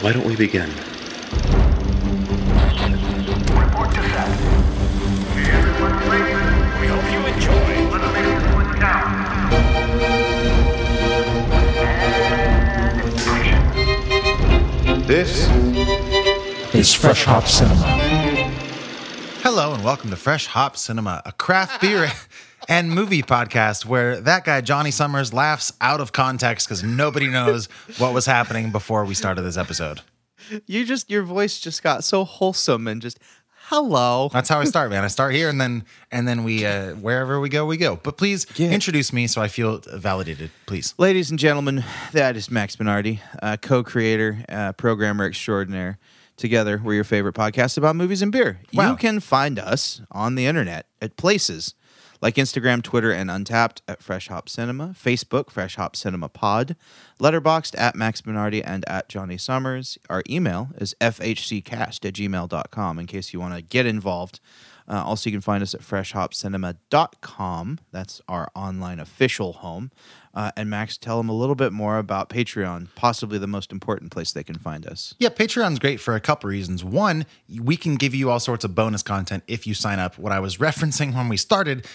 Why don't we begin? Report to set. Hey everyone, we hope you enjoy. Let's make this one down. And action. This is Fresh Hop Cinema. Hello and welcome to Fresh Hop Cinema, a craft beer and movie podcast where that guy Johnny Summers laughs out of context because nobody knows what was happening before we started this episode. Your voice just got so wholesome and just hello. That's how I start, man. I start here and then we wherever we go. But please introduce me so I feel validated, please. Ladies and gentlemen, that is Max Bernardi, co-creator, programmer extraordinaire. Together, we're your favorite podcast about movies and beer. Wow. You can find us on the internet at places like Instagram, Twitter, and Untapped at Fresh Hop Cinema, Facebook, Fresh Hop Cinema Pod, Letterboxd at Max Bernardi and at Johnny Summers. Our email is fhccast@gmail.com in case you want to get involved. Also, you can find us at freshhopcinema.com. That's our online official home. And Max, tell them a little bit more about Patreon, possibly the most important place they can find us. Yeah, Patreon's great for a couple reasons. One, we can give you all sorts of bonus content if you sign up. What I was referencing when we started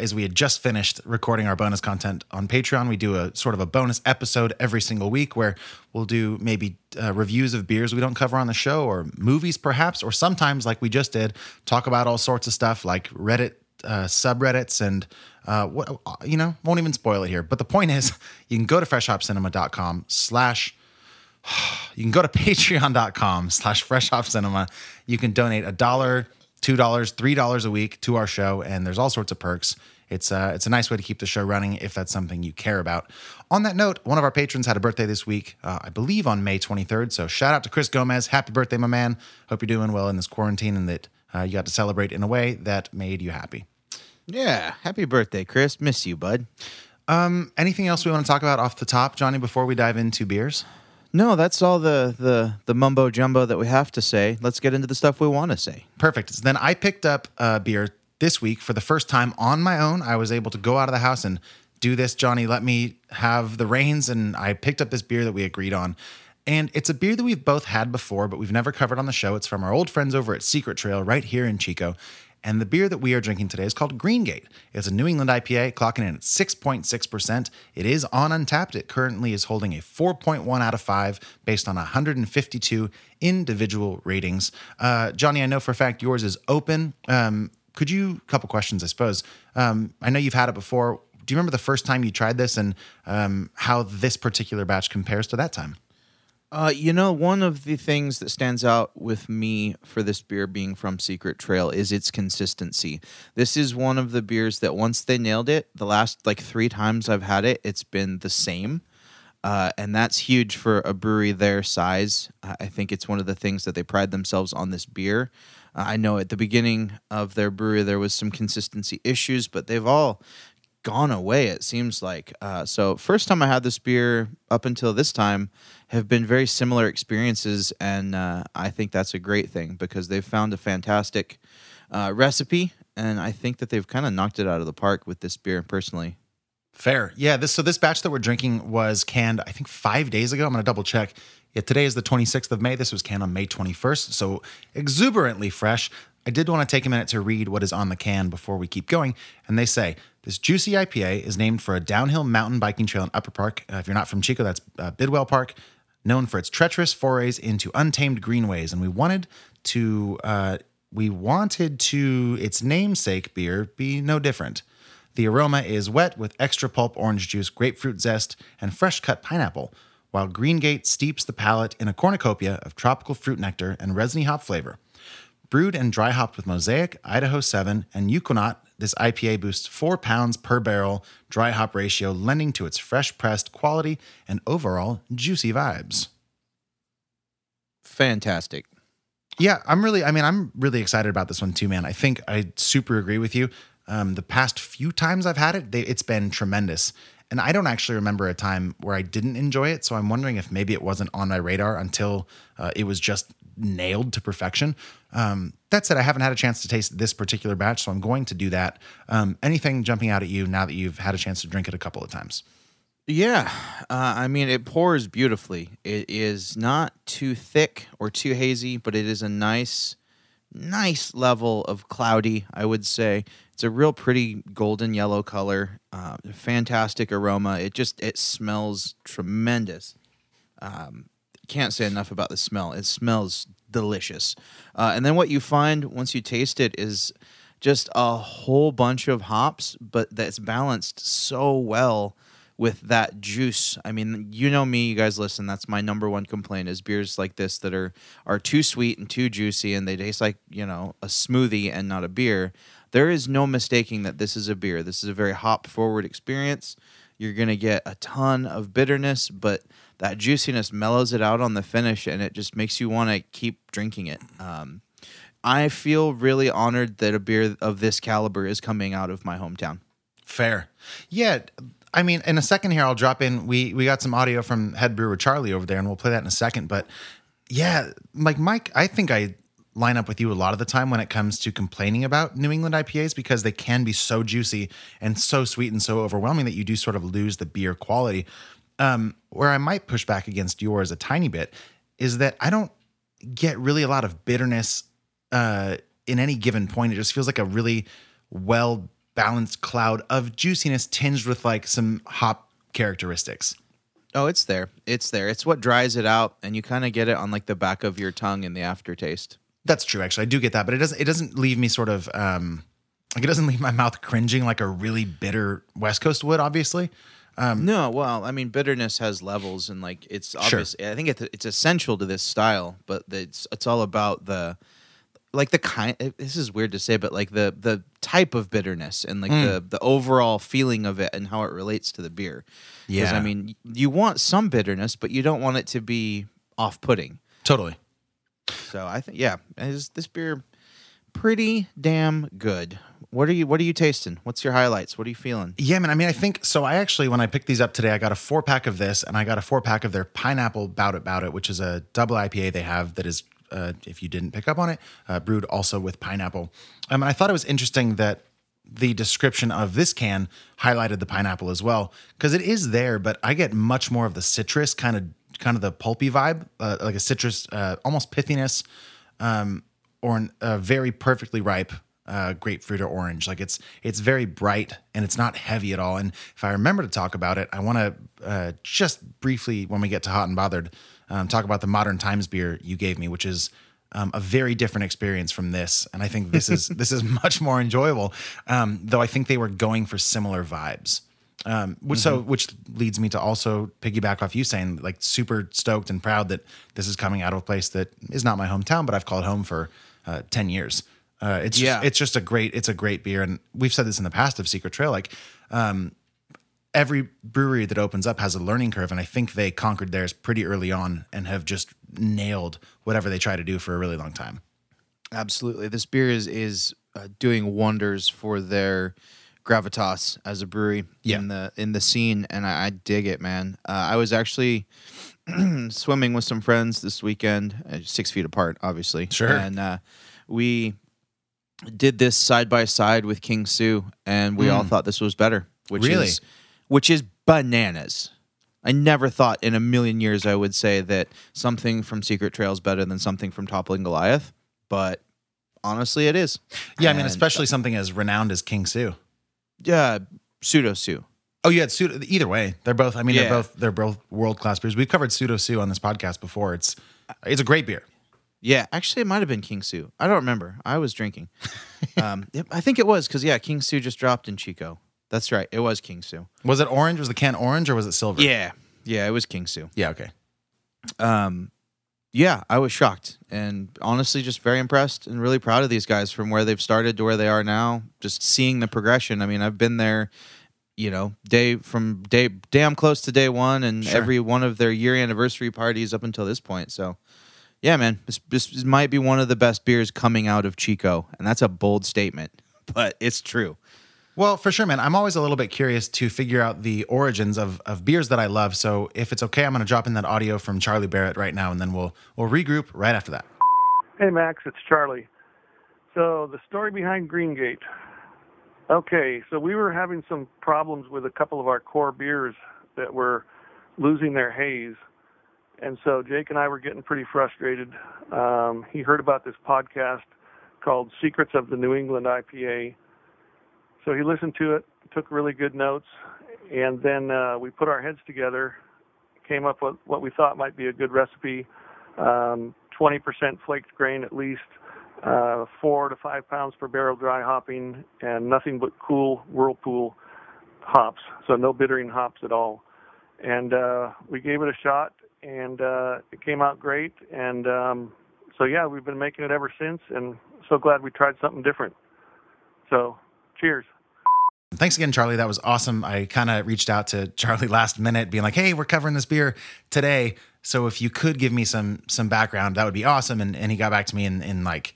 is we had just finished recording our bonus content on Patreon. We do a sort of a bonus episode every single week where we'll do maybe reviews of beers we don't cover on the show or movies perhaps, or sometimes like we just did, talk about all sorts of stuff like Reddit, subreddits and won't even spoil it here. But the point is, you can go to freshhopcinema.com/ you can go to patreon.com/ freshhopcinema. You can donate $1, $2, $3 a week to our show, and there's all sorts of perks. It's a nice way to keep the show running if that's something you care about. On that note, one of our patrons had a birthday this week, I believe on May 23rd. So shout out to Chris Gomez. Happy birthday, my man. Hope you're doing well in this quarantine and that you got to celebrate in a way that made you happy. Yeah, happy birthday, Chris. Miss you, bud. Anything else we want to talk about off the top, Johnny, before we dive into beers? No, that's all the mumbo jumbo that we have to say. Let's get into the stuff we want to say. Perfect. So then I picked up a beer this week for the first time on my own. I was able to go out of the house and do this, Johnny. Let me have the reins, and I picked up this beer that we agreed on. And it's a beer that we've both had before, but we've never covered on the show. It's from our old friends over at Secret Trail right here in Chico. And the beer that we are drinking today is called Greengate. It's a New England IPA, clocking in at 6.6%. It is on Untapped. It currently is holding a 4.1 out of 5 based on 152 individual ratings. Johnny, I know for a fact yours is open. Could you, couple questions, I suppose. I know you've had it before. Do you remember the first time you tried this and how this particular batch compares to that time? One of the things that stands out with me for this beer being from Secret Trail is its consistency. This is one of the beers that once they nailed it, the last three times I've had it, it's been the same. And that's huge for a brewery their size. I think it's one of the things that they pride themselves on, this beer. I know at the beginning of their brewery, there was some consistency issues, but they've all gone away, it seems like. So first time I had this beer up until this time have been very similar experiences, and I think that's a great thing because they've found a fantastic recipe, and I think that they've kind of knocked it out of the park with this beer personally. Fair. Yeah, this batch that we're drinking was canned, I think, 5 days ago. I'm going to double check. Yeah, today is the 26th of May. This was canned on May 21st, so exuberantly fresh. I did want to take a minute to read what is on the can before we keep going. And they say, this juicy IPA is named for a downhill mountain biking trail in Upper Park. If you're not from Chico, that's Bidwell Park, known for its treacherous forays into untamed greenways. And we wanted to, its namesake beer be no different. The aroma is wet with extra pulp orange juice, grapefruit zest, and fresh cut pineapple, while Greengate steeps the palate in a cornucopia of tropical fruit nectar and resiny hop flavor. Brewed and dry hopped with Mosaic, Idaho 7, and Yukonot, this IPA boosts 4 pounds per barrel dry hop ratio, lending to its fresh pressed quality and overall juicy vibes. Fantastic. Yeah, I'm really excited about this one too, man. I think I super agree with you. The past few times I've had it, it's been tremendous. And I don't actually remember a time where I didn't enjoy it. So I'm wondering if maybe it wasn't on my radar until it was just nailed to perfection. That said, I haven't had a chance to taste this particular batch, so I'm going to do that. Anything jumping out at you now that you've had a chance to drink it a couple of times? Yeah. I mean, it pours beautifully. It is not too thick or too hazy, but it is a nice level of cloudy, I would say. It's a real pretty golden yellow color, fantastic aroma. It smells tremendous. Can't say enough about the smell. It smells delicious. And then what you find once you taste it is just a whole bunch of hops, but that's balanced so well with that juice. I mean, you know me, you guys listen, that's my number one complaint is beers like this that are too sweet and too juicy, and they taste like, you know, a smoothie and not a beer. There is no mistaking that this is a beer. This is a very hop-forward experience. You're going to get a ton of bitterness, but that juiciness mellows it out on the finish, and it just makes you want to keep drinking it. I feel really honored that a beer of this caliber is coming out of my hometown. Fair. Yeah, I mean, in a second here, I'll drop in. We got some audio from head brewer Charlie over there, and we'll play that in a second. But yeah, like Mike, I think I line up with you a lot of the time when it comes to complaining about New England IPAs, because they can be so juicy and so sweet and so overwhelming that you do sort of lose the beer quality. Where I might push back against yours a tiny bit is that I don't get really a lot of bitterness in any given point. It just feels like a really well-balanced cloud of juiciness tinged with like some hop characteristics. Oh, it's there. It's there. It's what dries it out, and you kind of get it on like the back of your tongue in the aftertaste. That's true, actually. I do get that, but it doesn't leave me sort of it doesn't leave my mouth cringing like a really bitter West Coast would, obviously. No, well, I mean, bitterness has levels, and like it's obvious. Sure. I think it's essential to this style, but it's all about the like the kind. This is weird to say, but like the type of bitterness and like the overall feeling of it and how it relates to the beer. Yeah, because I mean, you want some bitterness, but you don't want it to be off-putting. Totally. So I think this beer pretty damn good. What are you tasting? What's your highlights? What are you feeling? Yeah, man. I mean, I think so. I actually, when I picked these up today, I got a 4-pack of this, and I got a 4-pack of their Pineapple Bout It Bout It, which is a double IPA they have that is, if you didn't pick up on it, brewed also with pineapple. And I thought it was interesting that the description of this can highlighted the pineapple as well, because it is there, but I get much more of the citrus kind of the pulpy vibe, like a citrus, almost pithiness, or a very perfectly ripe. Grapefruit or orange. Like it's very bright and it's not heavy at all. And if I remember to talk about it, I want to just briefly, when we get to Hot and Bothered, talk about the Modern Times beer you gave me, which is a very different experience from this. And I think this is much more enjoyable, though I think they were going for similar vibes. Which leads me to also piggyback off you saying, like, super stoked and proud that this is coming out of a place that is not my hometown, but I've called home for 10 years. It's just a great beer. And we've said this in the past of Secret Trail, like, every brewery that opens up has a learning curve. And I think they conquered theirs pretty early on and have just nailed whatever they try to do for a really long time. Absolutely. This beer is doing wonders for their gravitas as a brewery in the scene. And I dig it, man. I was actually swimming with some friends this weekend, 6 feet apart, obviously. Sure. And, we did this side by side with King Sue, and we all thought this was better, which is bananas. I never thought in a million years I would say that something from Secret Trail is better than something from Toppling Goliath, but honestly, it is. Yeah, I mean, especially something as renowned as King Sue. Yeah, Pseudo Sue. Oh yeah, Pseudo. Either way, they're both. I mean, they're both world class beers. We've covered Pseudo Sue on this podcast before. It's a great beer. Yeah, actually, it might have been King Sue. I don't remember. I was drinking. I think it was because, King Sue just dropped in Chico. That's right. It was King Sue. Was it orange? Was the can orange or was it silver? Yeah, it was King Sue. Yeah, okay. Yeah, I was shocked and honestly just very impressed and really proud of these guys from where they've started to where they are now. Just seeing the progression. I mean, I've been there, damn close to day one and every one of their year anniversary parties up until this point. So. Yeah, man, this might be one of the best beers coming out of Chico, and that's a bold statement, but it's true. Well, for sure, man. I'm always a little bit curious to figure out the origins of beers that I love, so if it's okay, I'm going to drop in that audio from Charlie Barrett right now, and then we'll regroup right after that. Hey, Max, it's Charlie. So the story behind Green Gate. Okay, so we were having some problems with a couple of our core beers that were losing their haze. And so Jake and I were getting pretty frustrated. He heard about this podcast called Secrets of the New England IPA. So he listened to it, took really good notes, and then we put our heads together, came up with what we thought might be a good recipe, 20% flaked grain at least, 4 to 5 pounds per barrel dry hopping, and nothing but cool whirlpool hops, so no bittering hops at all. And we gave it a shot, and it came out great. And so, yeah, we've been making it ever since, and so glad we tried something different. So cheers. Thanks again, Charlie. That was awesome. I kind of reached out to Charlie last minute being like, hey, we're covering this beer today, so if you could give me some background, that would be awesome. And he got back to me in like,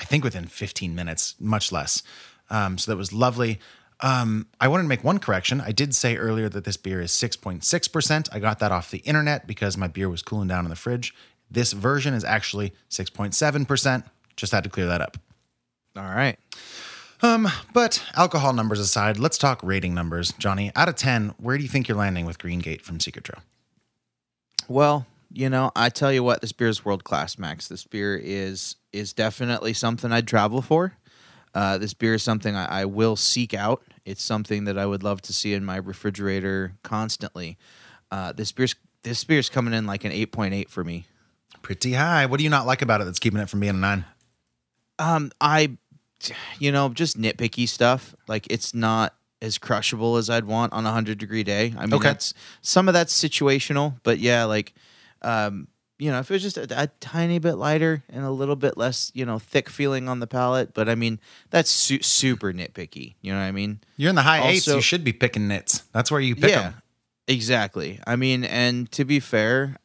I think within 15 minutes, much less. So that was lovely. I wanted to make one correction. I did say earlier that this beer is 6.6%. I got that off the internet because my beer was cooling down in the fridge. This version is actually 6.7%. Just had to clear that up. All right. But alcohol numbers aside, let's talk rating numbers. Johnny, out of 10, where do you think you're landing with Green Gate from Secret Trail? Well, you know, I tell you what, this beer is world class, Max. This beer is definitely something I'd travel for. This beer is something I will seek out. It's something that I would love to see in my refrigerator constantly. This beer's coming in like an 8.8 for me. Pretty high. What do you not like about it that's keeping it from being a 9? You know, just nitpicky stuff. Like, it's not as crushable as I'd want on a 100-degree day. I mean, Okay. That's some of that's situational, but yeah, like, you know, if it was just a tiny bit lighter and a little bit less, you know, thick feeling on the palate. But I mean, that's super nitpicky. You know what I mean? You're in the high eights. You should be picking nits. That's where you pick them. Exactly. I mean, and to be fair,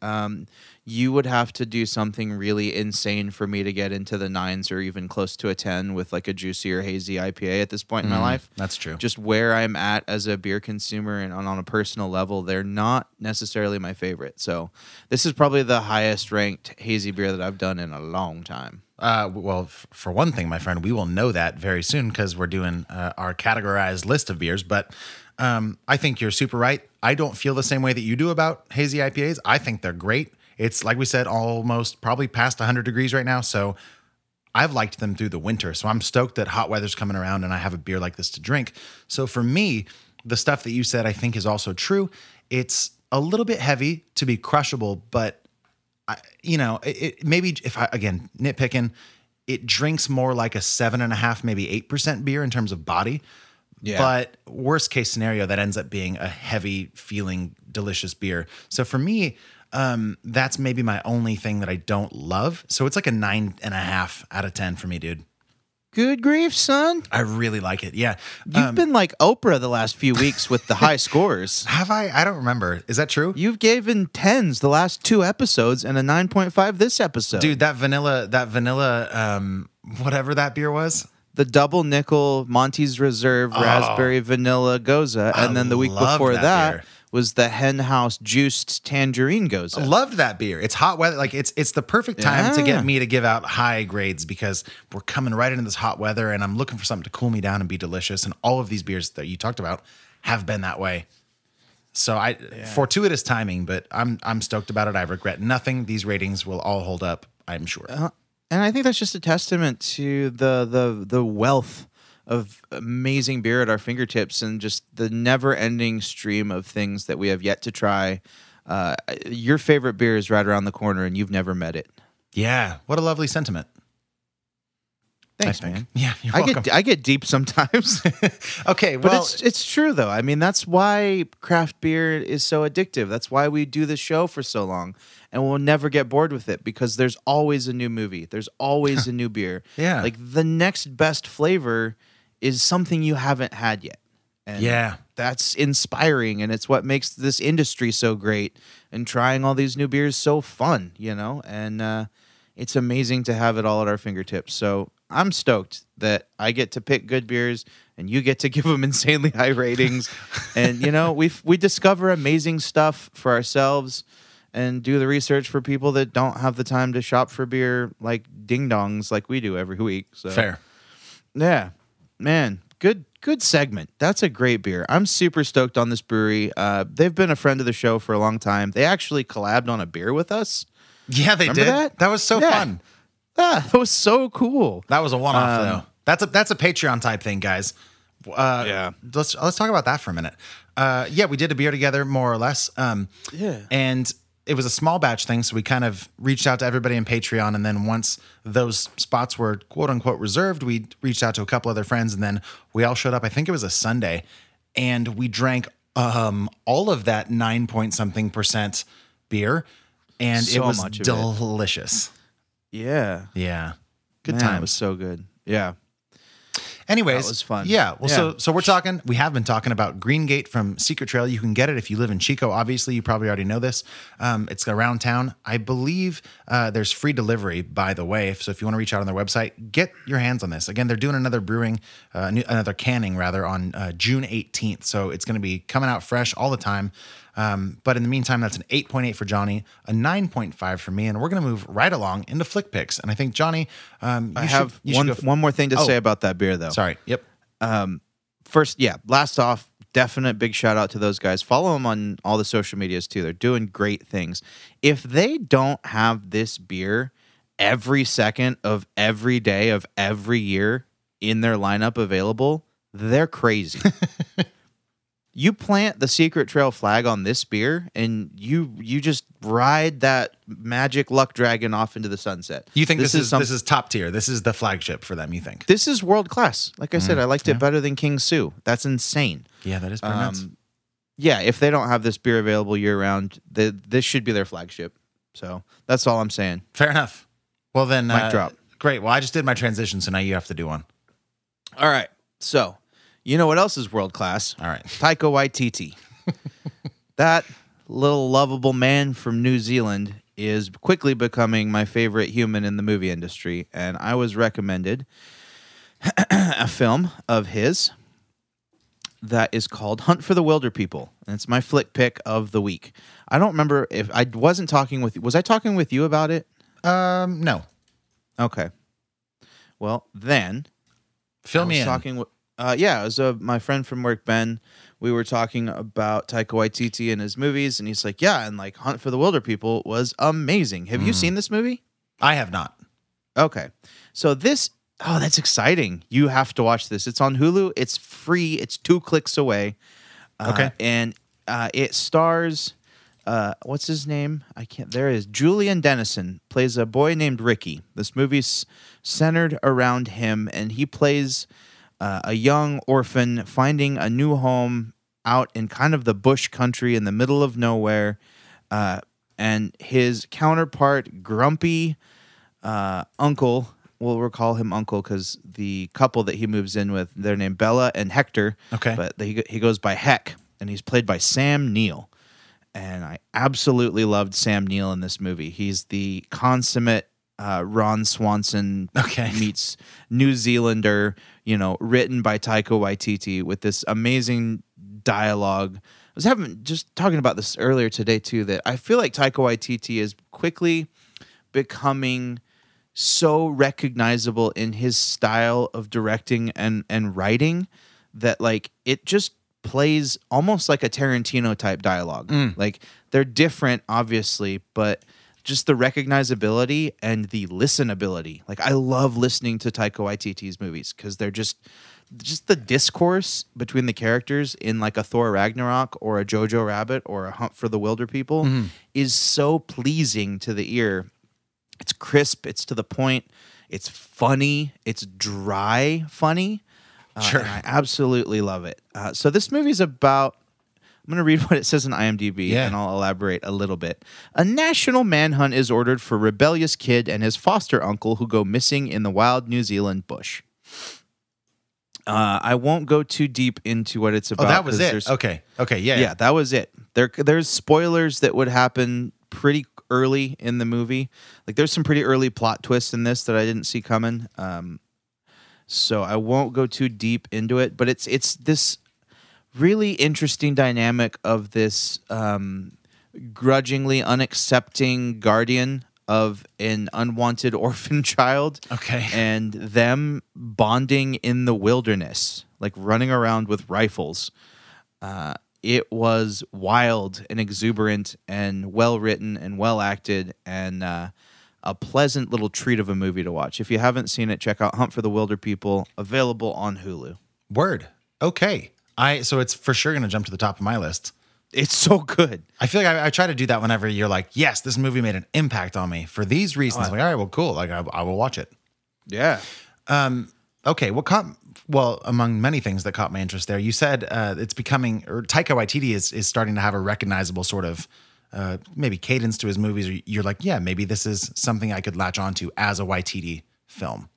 you would have to do something really insane for me to get into the 9s or even close to a 10 with like a juicy or hazy IPA at this point in my life. That's true. Just where I'm at as a beer consumer and on a personal level, they're not necessarily my favorite. So this is probably the highest ranked hazy beer that I've done in a long time. For one thing, my friend, we will know that very soon because we're doing our categorized list of beers, but I think you're super right. I don't feel the same way that you do about hazy IPAs. I think they're great. It's like we said, almost probably past 100 degrees right now. So I've liked them through the winter. So I'm stoked that hot weather's coming around and I have a beer like this to drink. So for me, the stuff that you said, I think is also true. It's a little bit heavy to be crushable, but maybe if I, nitpicking, it drinks more like a 7.5%, maybe 8% beer in terms of body. Yeah. But worst case scenario, that ends up being a heavy feeling, delicious beer. So for me, that's maybe my only thing that I don't love. So it's like a 9.5 out of 10 for me, dude. Good grief, son. I really like it. Yeah. You've been like Oprah the last few weeks with the high scores. Have I? I don't remember. Is that true? You've given 10s the last 2 episodes and a 9.5 this episode. Dude, that vanilla, whatever that beer was. The double nickel Monty's Reserve raspberry vanilla goza. And then the week before that was the Hen House juiced tangerine goza. I loved that beer. It's hot weather. Like it's the perfect time to get me to give out high grades because we're coming right into this hot weather and I'm looking for something to cool me down and be delicious. And all of these beers that you talked about have been that way. So fortuitous timing, but I'm stoked about it. I regret nothing. These ratings will all hold up, I'm sure. And I think that's just a testament to the wealth of amazing beer at our fingertips and just the never-ending stream of things that we have yet to try. Your favorite beer is right around the corner, and you've never met it. Yeah, what a lovely sentiment. Thanks, man. Yeah, you're welcome. I get deep sometimes. Okay, well, but it's true though. I mean, that's why craft beer is so addictive. That's why we do this show for so long, and we'll never get bored with it because there's always a new movie. There's always a new beer. Yeah, like the next best flavor is something you haven't had yet. And that's inspiring, and it's what makes this industry so great. And trying all these new beers so fun, you know. And it's amazing to have it all at our fingertips. So. I'm stoked that I get to pick good beers and you get to give them insanely high ratings. And, you know, we discover amazing stuff for ourselves and do the research for people that don't have the time to shop for beer like ding-dongs like we do every week. So. Fair. Yeah. Man, Good segment. That's a great beer. I'm super stoked on this brewery. They've been a friend of the show for a long time. They actually collabed on a beer with us. Yeah, they did. That was so fun. Ah, that was so cool. That was a one-off though. That's a Patreon type thing, guys. Let's talk about that for a minute. We did a beer together more or less. And it was a small batch thing, so we kind of reached out to everybody in Patreon, and then once those spots were quote-unquote reserved, we reached out to a couple other friends, and then we all showed up. I think it was a Sunday, and we drank all of that 9-point-something% beer, and so it was delicious. Yeah. Good time. It was so good. Yeah. Anyways, that was fun. So we have been talking about Green Gate from Secret Trail. You can get it if you live in Chico. Obviously, you probably already know this. It's around town. I believe there's free delivery, by the way. So if you want to reach out on their website, get your hands on this. Again, they're doing another canning on June 18th. So it's going to be coming out fresh all the time. But in the meantime, that's an 8.8 for Johnny, a 9.5 for me, and we're going to move right along into Flick Picks. And I think, Johnny, one more thing to say about that beer, though. Sorry. Yep. Last off, definite big shout out to those guys. Follow them on all the social medias, too. They're doing great things. If they don't have this beer every second of every day of every year in their lineup available, they're crazy. You plant the Secret Trail flag on this beer, and you just ride that magic luck dragon off into the sunset. You think this is top tier? This is the flagship for them, you think? This is world class. Like I said, I liked it better than King Sue. That's insane. Yeah, that is pretty nuts. Yeah, if they don't have this beer available year-round, this should be their flagship. So that's all I'm saying. Fair enough. Well, then... mic drop. Great. Well, I just did my transition, so now you have to do one. All right. So... you know what else is world class? All right. Taika Waititi. That little lovable man from New Zealand is quickly becoming my favorite human in the movie industry. And I was recommended a film of his that is called Hunt for the Wilderpeople. And it's my flick pick of the week. I don't remember if I wasn't talking with you. Was I talking with you about it? No. Okay. Well, then. Fill me in. It was my friend from work, Ben. We were talking about Taika Waititi and his movies, and he's like, yeah, and like Hunt for the Wilderpeople was amazing. Have you seen this movie? I have not. Okay. So that's exciting. You have to watch this. It's on Hulu. It's free. It's 2 clicks away. Okay. And it stars, what's his name? Julian Dennison plays a boy named Ricky. This movie's centered around him, and he plays... a young orphan finding a new home out in kind of the bush country in the middle of nowhere. And his counterpart, grumpy uncle, well, we'll call him uncle because the couple that he moves in with, they're named Bella and Hector. Okay. But he goes by Heck, and he's played by Sam Neill. And I absolutely loved Sam Neill in this movie. He's the consummate Ron Swanson meets New Zealander, written by Taika Waititi with this amazing dialogue. I was talking about this earlier today too, that I feel like Taika Waititi is quickly becoming so recognizable in his style of directing and writing that like it just plays almost like a Tarantino type dialogue. Like they're different obviously, but just the recognizability and the listenability. Like I love listening to Taika Waititi's movies because they're just the discourse between the characters in like a Thor Ragnarok or a Jojo Rabbit or a Hunt for the Wilderpeople is so pleasing to the ear. It's crisp. It's to the point. It's funny. It's dry funny. Sure. I absolutely love it. So this movie's about... I'm going to read what it says in IMDb, and I'll elaborate a little bit. A national manhunt is ordered for rebellious kid and his foster uncle who go missing in the wild New Zealand bush. I won't go too deep into what it's about. Oh, that was it. Okay. Yeah. Yeah, that was it. There's spoilers that would happen pretty early in the movie. Like there's some pretty early plot twists in this that I didn't see coming. So I won't go too deep into it, but it's this really interesting dynamic of this grudgingly unaccepting guardian of an unwanted orphan child. Okay. And them bonding in the wilderness, like running around with rifles. It was wild and exuberant and well-written and well-acted and a pleasant little treat of a movie to watch. If you haven't seen it, check out Hunt for the Wilderpeople, available on Hulu. Word. Okay. So it's for sure going to jump to the top of my list. It's so good. I feel like I try to do that whenever you're like, yes, this movie made an impact on me for these reasons. Like, all right, well, cool. Like, I will watch it. Yeah. Okay. Well, among many things that caught my interest there, you said it's becoming, or Taika Waititi is starting to have a recognizable sort of maybe cadence to his movies. Or you're like, yeah, maybe this is something I could latch onto as a Waititi film.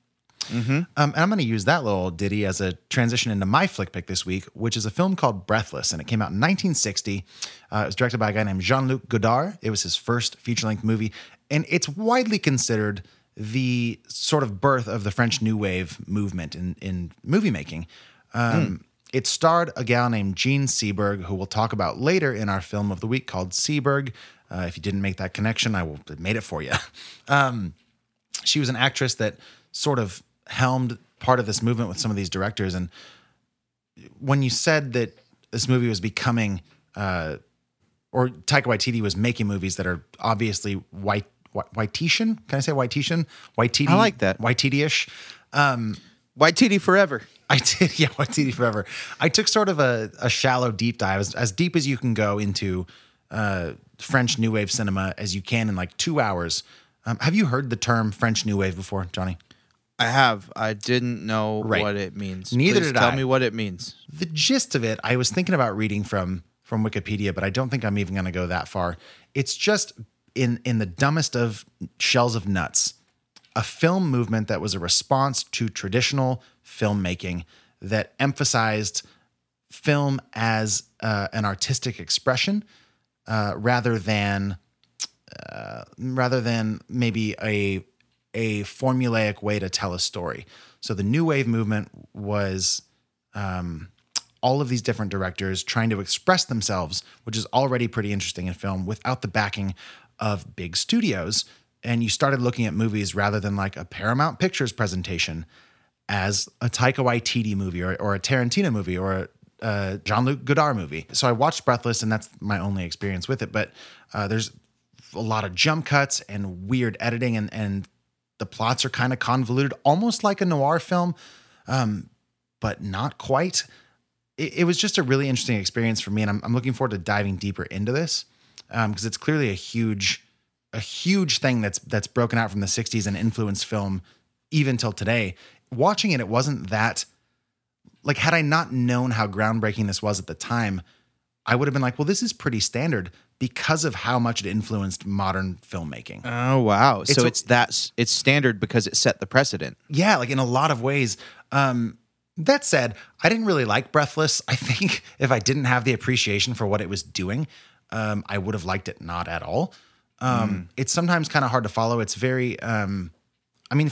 Mm-hmm. And I'm going to use that little ditty as a transition into my flick pick this week, which is a film called Breathless, and it came out in 1960. It was directed by a guy named Jean-Luc Godard. It was his first feature-length movie, and it's widely considered the sort of birth of the French New Wave movement in movie making. It starred a gal named Jean Seberg, who we'll talk about later in our film of the week called Seberg. If you didn't make that connection, I made it for you. She was an actress that sort of helmed part of this movement with some of these directors. And when you said that this movie was becoming, or Taika Waititi was making movies that are obviously Waititian. Can I say Waititian? Waititi. I like that. Waititi-ish. Waititi forever. I did. Yeah. Waititi forever. I took sort of a shallow deep dive, as deep as you can go into, French New Wave cinema as you can in like 2 hours. Have you heard the term French New Wave before, Johnny? I have. I didn't know what it means. Neither did I. Tell me what it means. The gist of it, I was thinking about reading from Wikipedia, but I don't think I'm even going to go that far. It's just in the dumbest of shells of nuts, a film movement that was a response to traditional filmmaking that emphasized film as an artistic expression rather than maybe a formulaic way to tell a story. So the New Wave movement was all of these different directors trying to express themselves, which is already pretty interesting in film, without the backing of big studios. And you started looking at movies rather than like a Paramount Pictures presentation as a Taika Waititi movie or a Tarantino movie or a Jean-Luc Godard movie. So I watched Breathless, and that's my only experience with it. But there's a lot of jump cuts and weird editing and the plots are kind of convoluted, almost like a noir film, but not quite. It was just a really interesting experience for me, and I'm looking forward to diving deeper into this because it's clearly a huge thing that's broken out from the 60s and influenced film even till today. Watching it, it wasn't that, like, had I not known how groundbreaking this was at the time, I would have been like, well, this is pretty standard, because of how much it influenced modern filmmaking. Oh, wow. So it's standard because it set the precedent. Yeah, like in a lot of ways. That said, I didn't really like Breathless. I think if I didn't have the appreciation for what it was doing, I would have liked it not at all. It's sometimes kind of hard to follow. It's very, for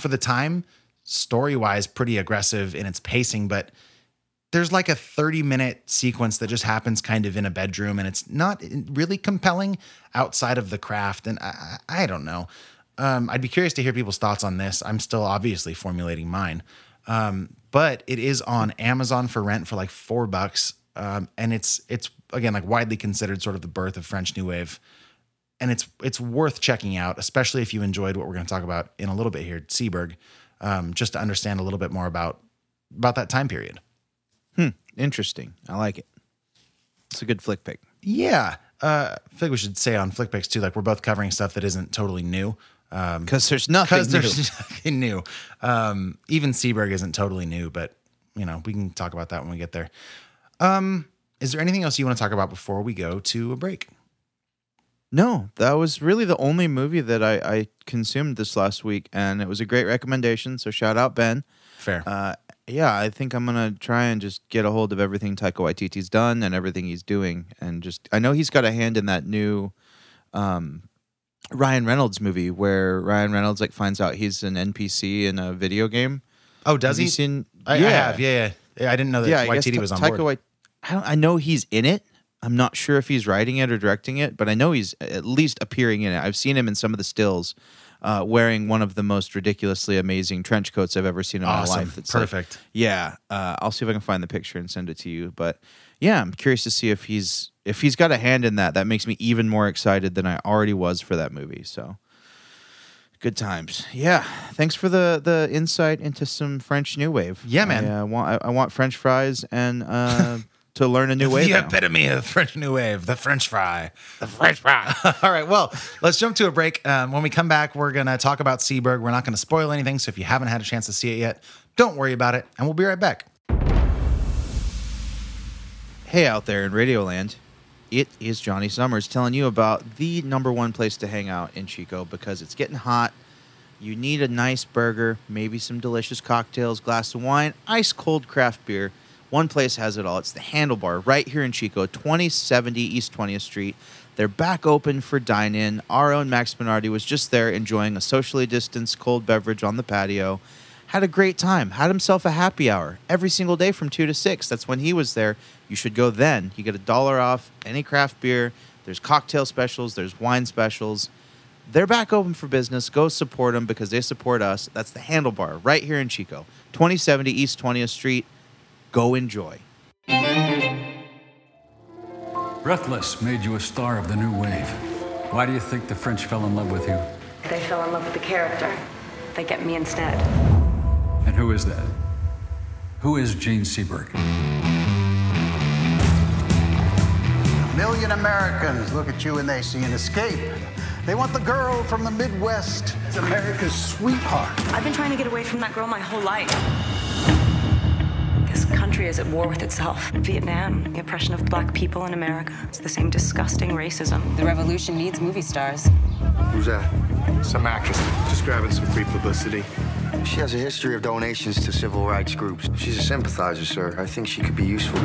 the time, story-wise, pretty aggressive in its pacing, but there's like a 30-minute sequence that just happens kind of in a bedroom, and it's not really compelling outside of the craft. And I don't know. I'd be curious to hear people's thoughts on this. I'm still obviously formulating mine. But it is on Amazon for rent for like $4. And it's again, like widely considered sort of the birth of French New Wave. And it's worth checking out, especially if you enjoyed what we're going to talk about in a little bit here, Seberg, just to understand a little bit more about that time period. Interesting. I like it. It's a good flick pick. Yeah. I feel like we should say on flick picks too, like we're both covering stuff that isn't totally new. Because there's nothing new. Even Seberg isn't totally new, but we can talk about that when we get there. Is there anything else you want to talk about before we go to a break? No, that was really the only movie that I consumed this last week, and it was a great recommendation. So shout out, Ben. Fair. Yeah, I think I'm going to try and just get a hold of everything Taika Waititi's done and everything he's doing. And just, I know he's got a hand in that new Ryan Reynolds movie where Ryan Reynolds finds out he's an NPC in a video game. Oh, does he? Seen? I have, yeah. I didn't know that Waititi was on board. I know he's in it. I'm not sure if he's writing it or directing it, but I know he's at least appearing in it. I've seen him in some of the stills. wearing one of the most ridiculously amazing trench coats I've ever seen in my life. It's perfect. Like, yeah. I'll see if I can find the picture and send it to you. But yeah, I'm curious to see if he's got a hand in that. That makes me even more excited than I already was for that movie. So good times. Yeah. Thanks for the insight into some French New Wave. Yeah, man. I want French fries and to learn a new wave. The epitome of French New Wave, the French fry. The French fry. All right, well, let's jump to a break. When we come back, we're going to talk about Seberg. We're not going to spoil anything, so if you haven't had a chance to see it yet, don't worry about it, and we'll be right back. Hey, out there in Radioland. It is Johnny Summers telling you about the number one place to hang out in Chico because it's getting hot. You need a nice burger, maybe some delicious cocktails, glass of wine, ice-cold craft beer. One place has it all. It's the Handlebar right here in Chico, 2070 East 20th Street. They're back open for dine-in. Our own Max Bernardi was just there enjoying a socially distanced cold beverage on the patio. Had a great time. Had himself a happy hour every single day from 2 to 6. That's when he was there. You should go then. You get $1 off any craft beer. There's cocktail specials. There's wine specials. They're back open for business. Go support them because they support us. That's the Handlebar right here in Chico, 2070 East 20th Street. Go enjoy. Breathless made you a star of the new wave. Why do you think the French fell in love with you? They fell in love with the character. They get me instead. And who is that? Who is Jean Seberg? A million Americans look at you and they see an escape. They want the girl from the Midwest. It's America's sweetheart. I've been trying to get away from that girl my whole life. This country is at war with itself. Vietnam, the oppression of black people in America. It's the same disgusting racism. The revolution needs movie stars. Who's that? Some actress. Just grabbing some free publicity. She has a history of donations to civil rights groups. She's a sympathizer, sir. I think she could be useful.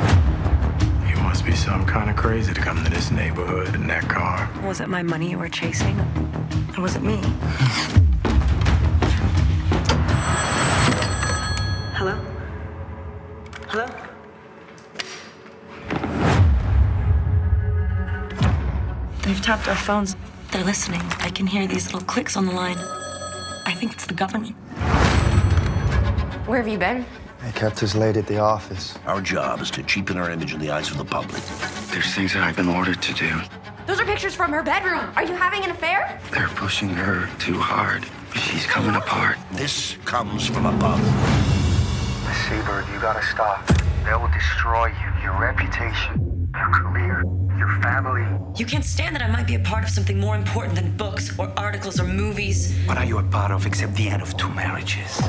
You must be some kind of crazy to come to this neighborhood in that car. Was it my money you were chasing? Or was it me? Hello? Hello? They've tapped our phones. They're listening. I can hear these little clicks on the line. I think it's the government. Where have you been? They kept us late at the office. Our job is to cheapen our image in the eyes of the public. There's things that I've been ordered to do. Those are pictures from her bedroom. Are you having an affair? They're pushing her too hard. She's coming apart. This comes from above. Miss Seberg, you gotta stop. They will destroy you, your reputation, your career, your family. You can't stand that I might be a part of something more important than books or articles or movies. What are you a part of except the end of two marriages?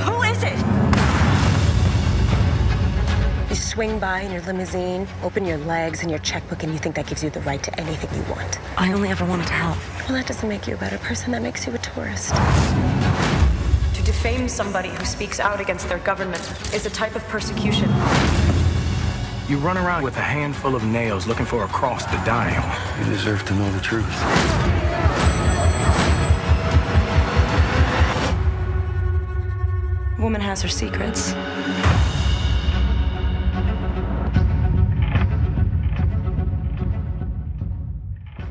Who is it? You swing by in your limousine, open your legs and your checkbook, and you think that gives you the right to anything you want. I only ever wanted to help. Well, that doesn't make you a better person. That makes you a tourist. To defame somebody who speaks out against their government is a type of persecution. You run around with a handful of nails looking for a cross to die on. You deserve to know the truth. A woman has her secrets.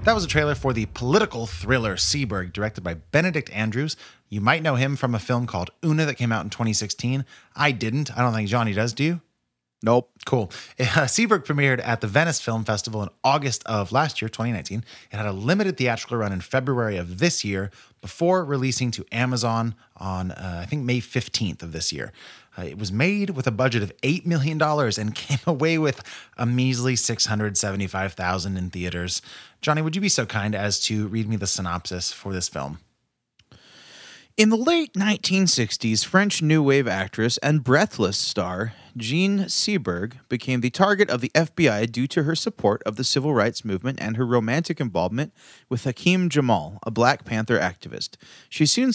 That was a trailer for the political thriller Seberg, directed by Benedict Andrews. You might know him from a film called Una that came out in 2016. I didn't. I don't think Johnny does, do you? Nope. Cool. Seberg premiered at the Venice Film Festival in August of last year, 2019. It had a limited theatrical run in February of this year before releasing to Amazon on, I think, May 15th of this year. It was made with a budget of $8 million and came away with a measly $675,000 in theaters. Johnny, would you be so kind as to read me the synopsis for this film? In the late 1960s, French New Wave actress and Breathless star Jean Seberg became the target of the FBI due to her support of the civil rights movement and her romantic involvement with Hakeem Jamal, a Black Panther activist. She soon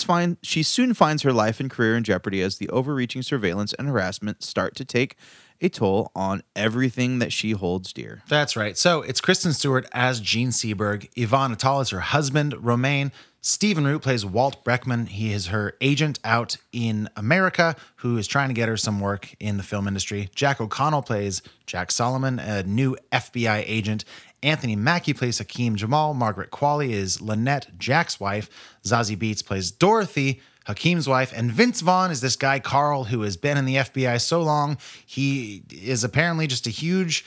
finds her life and career in jeopardy as the overreaching surveillance and harassment start to take a toll on everything that she holds dear. That's right. So it's Kristen Stewart as Jean Seberg. Yvonne Attal is her husband, Romain. Stephen Root plays Walt Breckman. He is her agent out in America who is trying to get her some work in the film industry. Jack O'Connell plays Jack Solomon, a new FBI agent. Anthony Mackie plays Hakeem Jamal. Margaret Qualley is Lynette, Jack's wife. Zazie Beetz plays Dorothy, Hakeem's wife. And Vince Vaughn is this guy, Carl, who has been in the FBI so long. He is apparently just a huge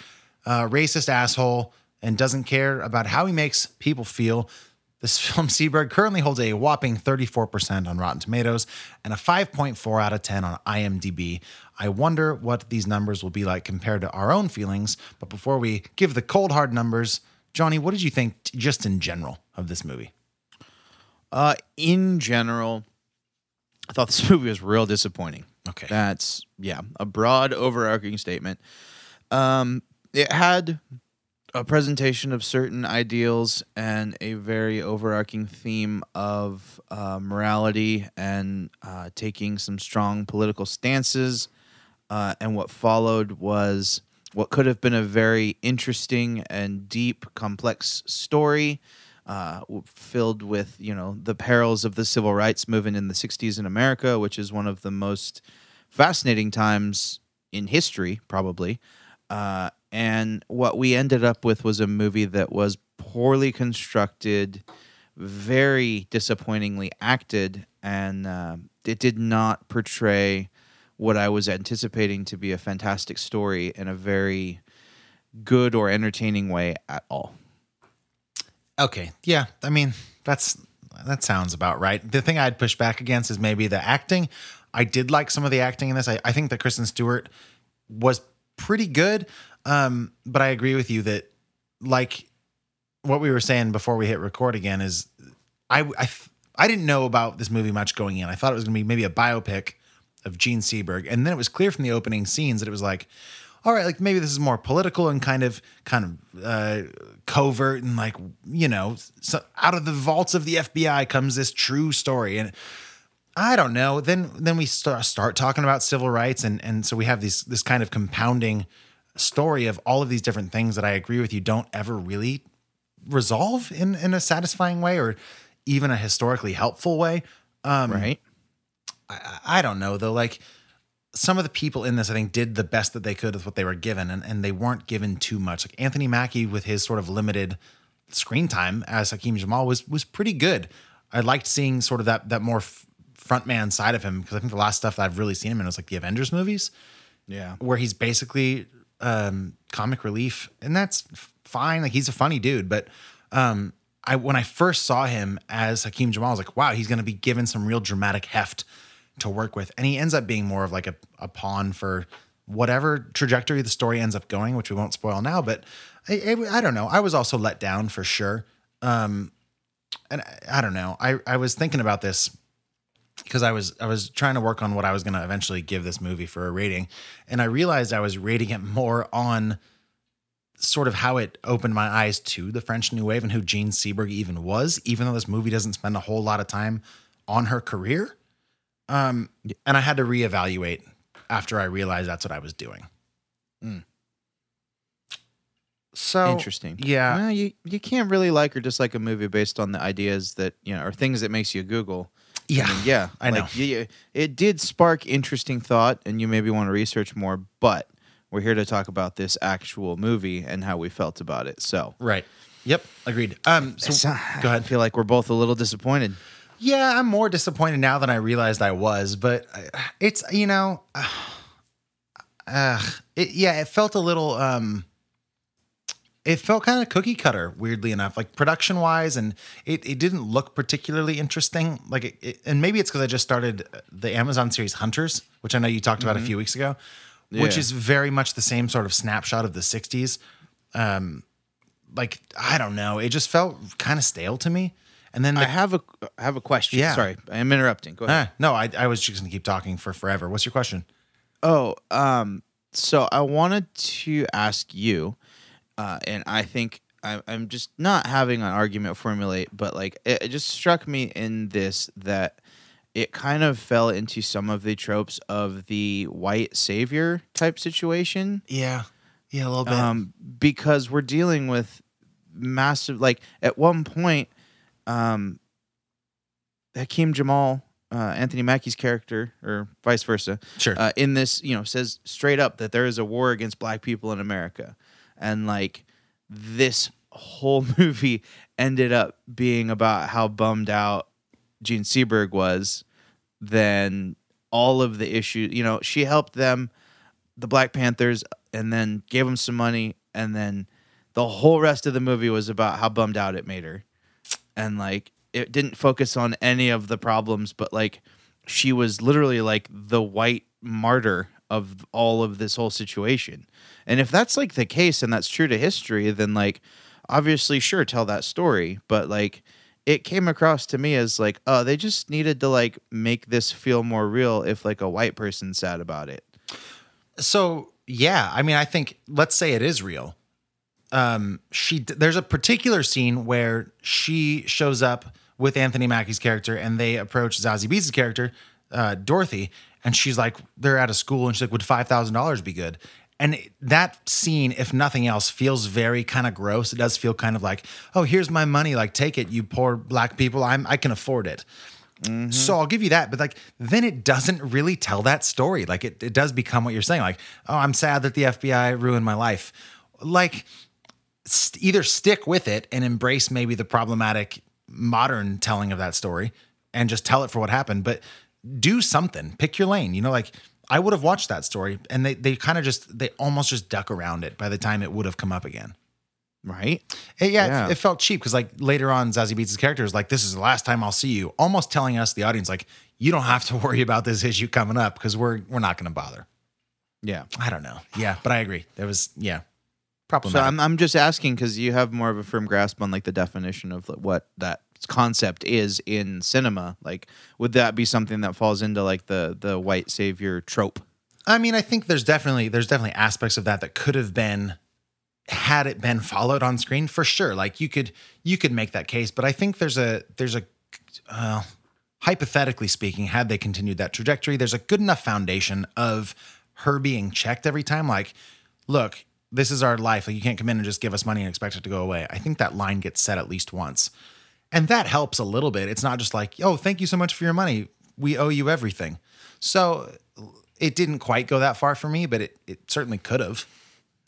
racist asshole and doesn't care about how he makes people feel. This film, Seberg, currently holds a whopping 34% on Rotten Tomatoes and a 5.4 out of 10 on IMDb. I wonder what these numbers will be like compared to our own feelings. But before we give the cold, hard numbers, Johnny, what did you think just in general of this movie? In general, I thought this movie was real disappointing. Okay. That's, yeah, a broad overarching statement. It had a presentation of certain ideals and a very overarching theme of morality and taking some strong political stances. And what followed was what could have been a very interesting and deep, complex story filled with, you know, the perils of the civil rights movement in the 60s in America, which is one of the most fascinating times in history, probably. And what we ended up with was a movie that was poorly constructed, very disappointingly acted, and it did not portray what I was anticipating to be a fantastic story in a very good or entertaining way at all. Okay, yeah, I mean, that sounds about right. The thing I'd push back against is maybe the acting. I did like some of the acting in this. I think that Kristen Stewart was pretty good. But I agree with you that, like what we were saying before we hit record again, is I didn't know about this movie much going in. I thought it was going to be maybe a biopic of Jean Seberg. And then it was clear from the opening scenes that it was like, all right, like maybe this is more political and kind of covert and, like, you know, so out of the vaults of the FBI comes this true story. And I don't know. Then we start talking about civil rights. And so we have this kind of compounding story of all of these different things that I agree with you don't ever really resolve in a satisfying way or even a historically helpful way. Right. I don't know, though. Like, some of the people in this, I think, did the best that they could with what they were given, and they weren't given too much. Like, Anthony Mackie, with his sort of limited screen time as Hakeem Jamal, was pretty good. I liked seeing sort of that more frontman side of him, because I think the last stuff that I've really seen him in was like the Avengers movies. Yeah. Where he's basically comic relief, and that's fine. Like, he's a funny dude, but when I first saw him as Hakeem Jamal, I was like, wow, he's going to be given some real dramatic heft to work with. And he ends up being more of like a pawn for whatever trajectory the story ends up going, which we won't spoil now, but I don't know. I was also let down for sure. And I don't know. I was thinking about this because I was trying to work on what I was going to eventually give this movie for a rating. And I realized I was rating it more on sort of how it opened my eyes to the French New Wave and who Jean Seberg even was, even though this movie doesn't spend a whole lot of time on her career. And I had to reevaluate after I realized that's what I was doing. Mm. So interesting. Yeah. Well, you can't really like or dislike a movie based on the ideas that, you know, or things that makes you Google. Yeah. I mean, yeah. I know. It did spark interesting thought, and you maybe want to research more, but we're here to talk about this actual movie and how we felt about it. So, right. Yep. Agreed. So go ahead. I feel like we're both a little disappointed. Yeah. I'm more disappointed now than I realized I was, but it's, you know, it felt a little, it felt kind of cookie cutter, weirdly enough, like production wise, and it didn't look particularly interesting. Like, and maybe it's because I just started the Amazon series Hunters, which I know you talked about a few weeks ago, which is very much the same sort of snapshot of the 60s. Like, I don't know, it just felt kind of stale to me. And then I have a question. Yeah. Sorry, I'm interrupting. Go ahead. No, I was just going to keep talking for forever. What's your question? Oh, so I wanted to ask you. And I think I'm just not having an argument formulate, but like it just struck me in this that it kind of fell into some of the tropes of the white savior type situation. Yeah. Yeah, a little bit. Because we're dealing with massive, like at one point, Hakeem Jamal, Anthony Mackie's character, or vice versa, sure. In this, you know, says straight up that there is a war against black people in America. And like this whole movie ended up being about how bummed out Jean Seberg was than all of the issues. You know, she helped them, the Black Panthers, and then gave them some money, and then the whole rest of the movie was about how bummed out it made her. And, like, it didn't focus on any of the problems, but, like, she was literally, like, the white martyr of all of this whole situation. And if that's, like, the case and that's true to history, then, like, obviously, sure, tell that story. But, like, it came across to me as, like, oh, they just needed to, like, make this feel more real if, like, a white person sad about it. So, yeah, I mean, I think, let's say it is real. There's a particular scene where she shows up with Anthony Mackie's character and they approach Zazie Beetz' character, Dorothy, and she's like, they're out of school, and she's like, would $5,000 be good? And that scene, if nothing else, feels very kind of gross. It does feel kind of like, oh, here's my money, like, take it, you poor black people, I can afford it. Mm-hmm. So I'll give you that, but, like, then it doesn't really tell that story. Like, it does become what you're saying, like, oh, I'm sad that the FBI ruined my life. Like, either stick with it and embrace maybe the problematic modern telling of that story and just tell it for what happened, but do something, pick your lane. You know, like, I would have watched that story, and they kind of just, they almost just duck around it by the time it would have come up again. Right. Yeah. It felt cheap. 'Cause, like, later on, Zazie Beetz' character is like, this is the last time I'll see you, almost telling us, the audience, like, you don't have to worry about this issue coming up, 'cause we're not going to bother. Yeah. I don't know. Yeah. But I agree. There was, yeah. So I'm just asking because you have more of a firm grasp on, like, the definition of what that concept is in cinema. Like, would that be something that falls into, like, the white savior trope? I mean, I think there's definitely aspects of that could have been, had it been followed on screen, for sure. Like, you could make that case, but I think there's a hypothetically speaking, had they continued that trajectory, there's a good enough foundation of her being checked every time. Like, look, this is our life. Like, you can't come in and just give us money and expect it to go away. I think that line gets set at least once. And that helps a little bit. It's not just like, oh, thank you so much for your money, we owe you everything. So it didn't quite go that far for me, but it certainly could have.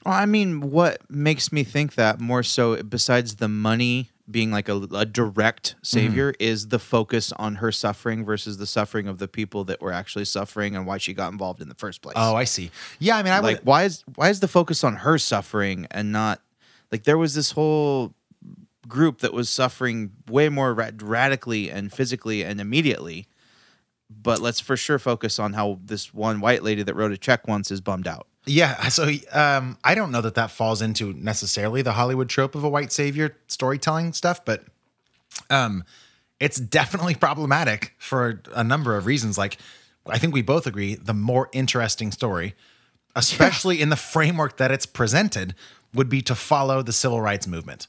Well, I mean, what makes me think that more so, besides the money being like a direct savior, is the focus on her suffering versus the suffering of the people that were actually suffering and why she got involved in the first place. Oh, I see. Yeah, I mean, why is the focus on her suffering and not, like, there was this whole group that was suffering way more radically and physically and immediately, but let's for sure focus on how this one white lady that wrote a check once is bummed out. Yeah, so I don't know that falls into necessarily the Hollywood trope of a white savior storytelling stuff, but it's definitely problematic for a number of reasons. Like, I think we both agree, the more interesting story, especially in the framework that it's presented, would be to follow the civil rights movement.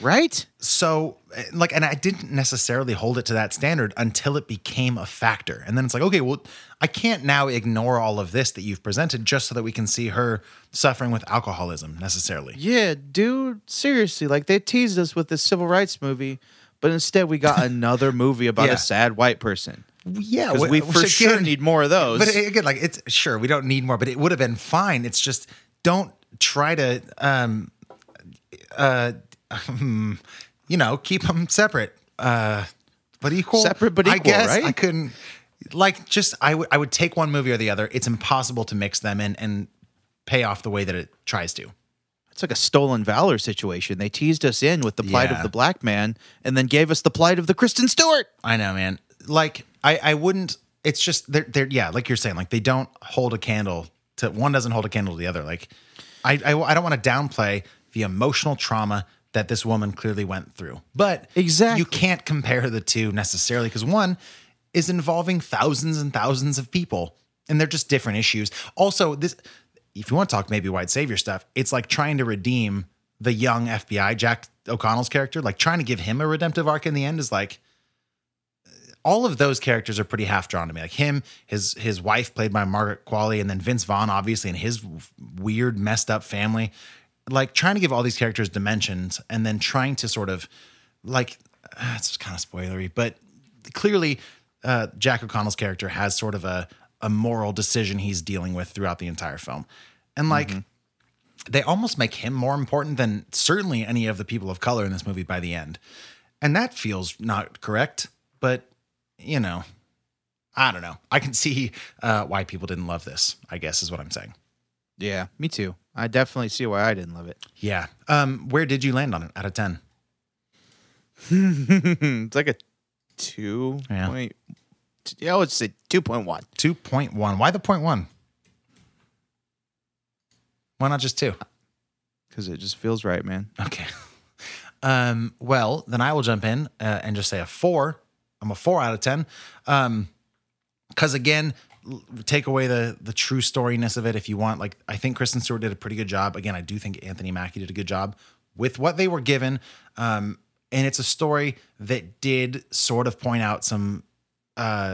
Right? So, like, and I didn't necessarily hold it to that standard until it became a factor. And then it's like, okay, well, I can't now ignore all of this that you've presented just so that we can see her suffering with alcoholism necessarily. Yeah, dude, seriously. Like, they teased us with this civil rights movie, but instead we got another movie about a sad white person. Yeah. Because we for sure need more of those. But again, like, it's sure, we don't need more, but it would have been fine. It's just, don't try to, you know, keep them separate, but equal. Separate but equal, I guess, right? I couldn't, like, just I would take one movie or the other. It's impossible to mix them in and pay off the way that it tries to. It's like a stolen valor situation. They teased us in with the plight of the black man and then gave us the plight of the Kristen Stewart. I know, man. Like, I wouldn't. It's just they're yeah, like you're saying, like, they don't hold a candle to one, doesn't hold a candle to the other. Like, I don't want to downplay the emotional trauma that this woman clearly went through. But exactly, you can't compare the two necessarily, because one is involving thousands and thousands of people, and they're just different issues. Also, this, if you want to talk maybe white savior stuff, it's like trying to redeem the young FBI, Jack O'Connell's character, like trying to give him a redemptive arc in the end is like, all of those characters are pretty half-drawn to me. Like him, his wife played by Margaret Qualley, and then Vince Vaughn, obviously, and his weird, messed up family. Like trying to give all these characters dimensions and then trying to sort of like, it's kind of spoilery, but clearly Jack O'Connell's character has sort of a moral decision he's dealing with throughout the entire film. And like, they almost make him more important than certainly any of the people of color in this movie by the end. And that feels not correct, but, you know, I don't know. I can see why people didn't love this, I guess is what I'm saying. Yeah, me too. I definitely see why I didn't love it. Yeah. Where did you land on it out of 10? It's like a 2. Yeah, I would say 2.1. 2.1. Why the 0.1? Why not just 2? Because it just feels right, man. Okay. Well, then I will jump in and just say a 4. I'm a 4 out of 10. Because, again, take away the true storiness of it if you want. Like, I think Kristen Stewart did a pretty good job. Again, I do think Anthony Mackie did a good job with what they were given. And it's a story that did sort of point out some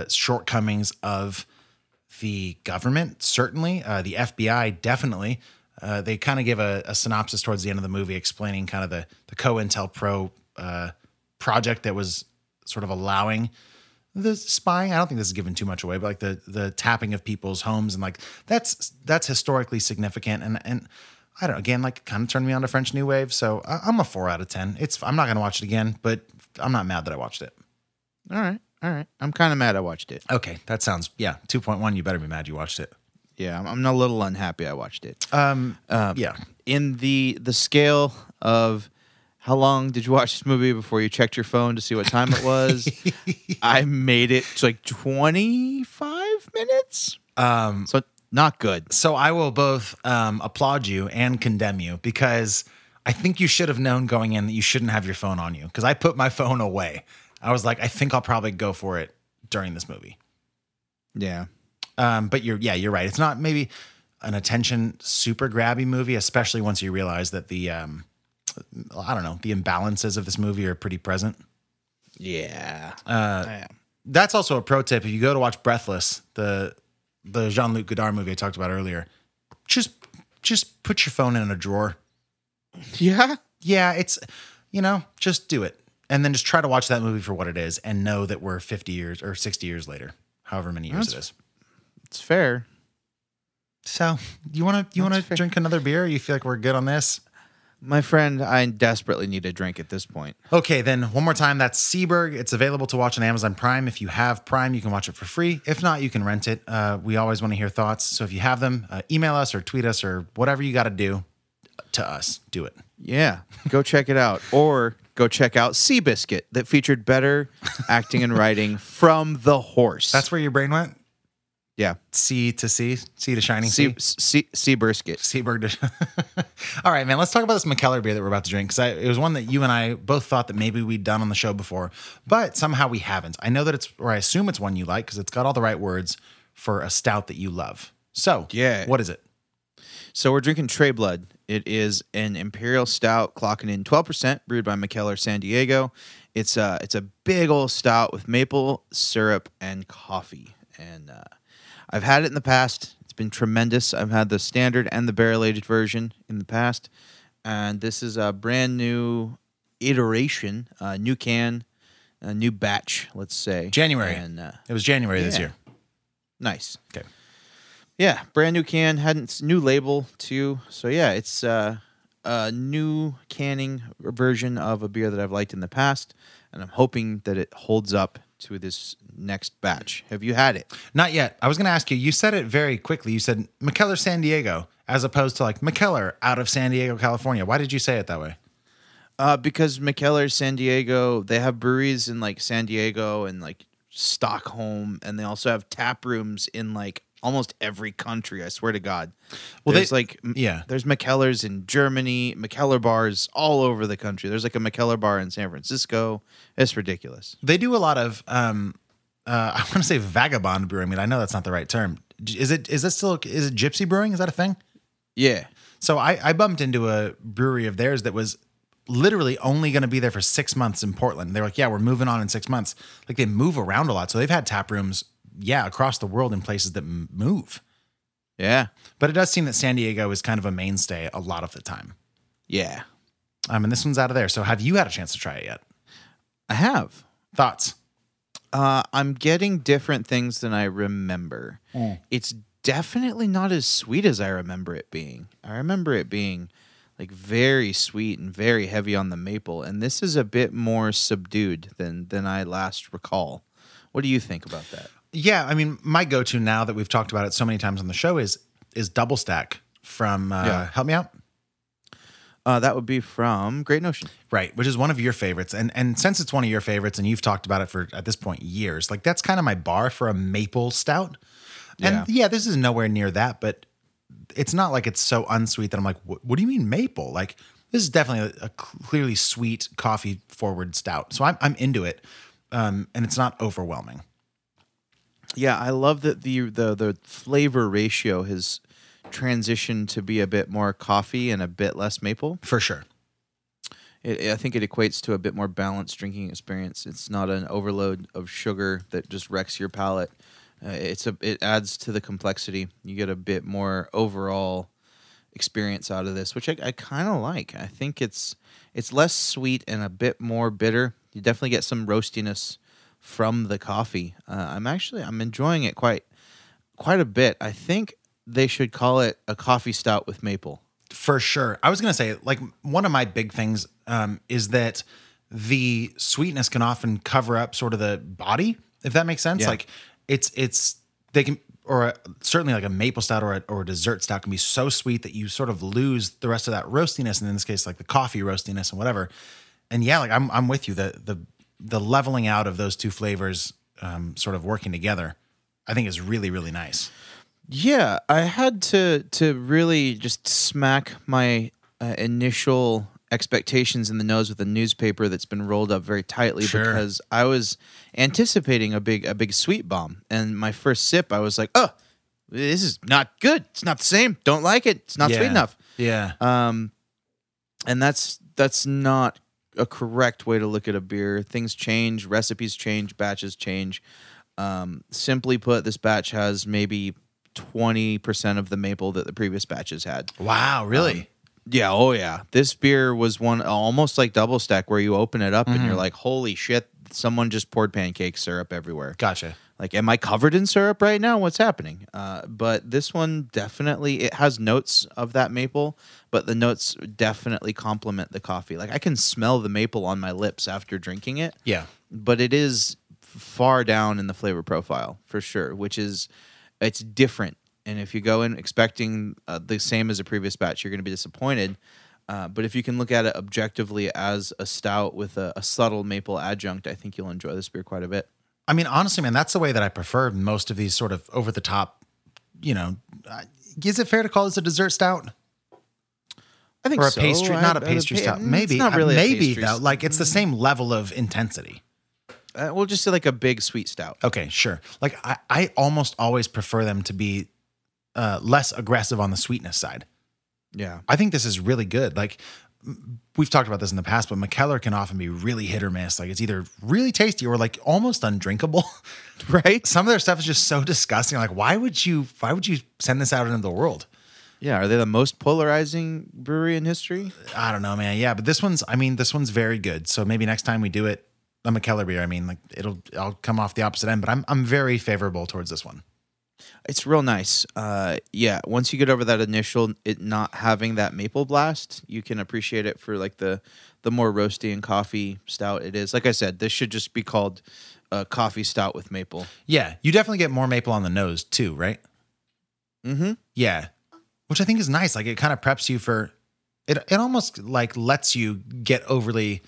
shortcomings of the government, certainly. The FBI, definitely. They kind of give a synopsis towards the end of the movie explaining kind of the COINTELPRO project that was sort of allowing the spying. I don't think this is giving too much away, but like the tapping of people's homes and like that's historically significant. And I don't know, again, like kind of turned me on to French New Wave. So I'm a 4 out of 10. I'm not going to watch it again, but I'm not mad that I watched it. All right. I'm kind of mad I watched it. Okay. That sounds, yeah. 2.1. You better be mad you watched it. Yeah. I'm a little unhappy I watched it. Yeah. In the scale of how long did you watch this movie before you checked your phone to see what time it was? I made it to like 25 minutes. So not good. So I will both applaud you and condemn you because I think you should have known going in that you shouldn't have your phone on you because I put my phone away. I was like, I think I'll probably go for it during this movie. Yeah. But you're right. It's not maybe an attention super grabby movie, especially once you realize that the I don't know. The imbalances of this movie are pretty present. Yeah. That's also a pro tip. If you go to watch Breathless, the Jean-Luc Godard movie I talked about earlier, just put your phone in a drawer. Yeah? Yeah. It's, just do it. And then just try to watch that movie for what it is and know that we're 50 years or 60 years later, however many years it is. It's fair. So you want to drink another beer? You feel like we're good on this? My friend, I desperately need a drink at this point. Okay, then one more time, that's Seberg. It's available to watch on Amazon Prime. If you have Prime, you can watch it for free. If not, you can rent it. We always want to hear thoughts. So if you have them, email us or tweet us or whatever you got to do to us. Do it. Yeah, go check it out. Or go check out Seabiscuit that featured better acting and writing from the horse. That's where your brain went? Yeah. C to Shining Sea. Seabiscuit. Seberg. All right, man. Let's talk about this Mikkeller beer that we're about to drink. Because it was one that you and I both thought that maybe we'd done on the show before, but somehow we haven't. I know that I assume it's one you like because it's got all the right words for a stout that you love. So, yeah. What is it? So, we're drinking Trey Blood. It is an imperial stout clocking in 12%, brewed by Mikkeller San Diego. It's a big old stout with maple syrup and coffee. And, I've had it in the past. It's been tremendous. I've had the standard and the barrel-aged version in the past. And this is a brand new iteration, a new can, a new batch, let's say. January. And, it was January this year. Nice. Okay. Yeah, brand new can, had a new label too. So yeah, it's a new canning version of a beer that I've liked in the past. And I'm hoping that it holds up to this next batch. Have you had it? Not yet. I was going to ask you. You said it very quickly. You said Mikkeller San Diego as opposed to like Mikkeller out of San Diego, California. Why did you say it that way? Because Mikkeller San Diego, they have breweries in like San Diego and like Stockholm, and they also have tap rooms in like almost every country. I swear to God. Well, there's Mikkellers in Germany, Mikkeller bars all over the country. There's like a Mikkeller bar in San Francisco. It's ridiculous. They do a lot of I want to say vagabond brewing. I mean, I know that's not the right term. Is it gypsy brewing? Is that a thing? Yeah. So I bumped into a brewery of theirs that was literally only going to be there for 6 months in Portland. They were like, yeah, we're moving on in 6 months. Like they move around a lot. So they've had tap rooms, across the world in places that move. Yeah. But it does seem that San Diego is kind of a mainstay a lot of the time. Yeah. And this one's out of there. So have you had a chance to try it yet? I have. Thoughts? I'm getting different things than I remember. Mm. It's definitely not as sweet as I remember it being. I remember it being like very sweet and very heavy on the maple, and this is a bit more subdued than I last recall. What do you think about that? Yeah, I mean, my go-to now that we've talked about it so many times on the show is Double Stack from help me out. That would be from Great Notion. Right, which is one of your favorites. And since it's one of your favorites and you've talked about it for, at this point, years, like that's kind of my bar for a maple stout. And yeah, this is nowhere near that, but it's not like it's so unsweet that I'm like, what do you mean maple? Like this is definitely a clearly sweet coffee forward stout. So I'm into it. And it's not overwhelming. Yeah, I love that the flavor ratio has transitioned to be a bit more coffee and a bit less maple. For sure. I think it equates to a bit more balanced drinking experience. It's not an overload of sugar that just wrecks your palate. It adds to the complexity. You get a bit more overall experience out of this, which I kind of like. I think it's less sweet and a bit more bitter. You definitely get some roastiness from the coffee. I'm enjoying it quite a bit. I think they should call it a coffee stout with maple. For sure. I was going to say, like, one of my big things is that the sweetness can often cover up sort of the body, if that makes sense. Yeah. Like certainly like a maple stout or a dessert stout can be so sweet that you sort of lose the rest of that roastiness. And in this case, like the coffee roastiness and whatever. And yeah, like I'm with you. The leveling out of those two flavors sort of working together, I think is really, really nice. Yeah, I had to really just smack my initial expectations in the nose with a newspaper that's been rolled up very tightly. Sure. Because I was anticipating a big sweet bomb. And my first sip, I was like, oh, this is not good. It's not the same. Don't like it. It's not sweet enough. Yeah. And that's not a correct way to look at a beer. Things change, recipes change, batches change. Simply put, this batch has maybe 20% of the maple that the previous batches had. Wow, really? Yeah, oh yeah. This beer was one almost like Double Stack where you open it up and you're like, holy shit, someone just poured pancake syrup everywhere. Gotcha. Like, am I covered in syrup right now? What's happening? But this one definitely, it has notes of that maple, but the notes definitely complement the coffee. Like, I can smell the maple on my lips after drinking it. Yeah. But it is far down in the flavor profile, for sure, which is, it's different. And if you go in expecting the same as a previous batch, you're going to be disappointed. But if you can look at it objectively as a stout with a subtle maple adjunct, I think you'll enjoy this beer quite a bit. I mean, honestly, man, that's the way that I prefer most of these sort of over-the-top, you know. Is it fair to call this a dessert stout? I think so. Or a pastry, not a pastry stout. Maybe. It's not really maybe, though. Like, it's the same level of intensity. We'll just say like a big sweet stout. Okay, sure. Like, I almost always prefer them to be less aggressive on the sweetness side. Yeah. I think this is really good. Like, we've talked about this in the past, but Mikkeller can often be really hit or miss. Like, it's either really tasty or like almost undrinkable, right? Some of their stuff is just so disgusting. Like, why would you send this out into the world? Yeah. Are they the most polarizing brewery in history? I don't know, man. Yeah. But this one's very good. So maybe next time we do it, a Mikkeller beer, I mean, like I'll come off the opposite end, but I'm very favorable towards this one. It's real nice. Yeah. Once you get over that initial, it not having that maple blast, you can appreciate it for like the more roasty and coffee stout it is. Like I said, this should just be called a coffee stout with maple. Yeah. You definitely get more maple on the nose too, right? Mm-hmm. Yeah. Which I think is nice. Like it kind of preps you for, it almost like lets you get overly,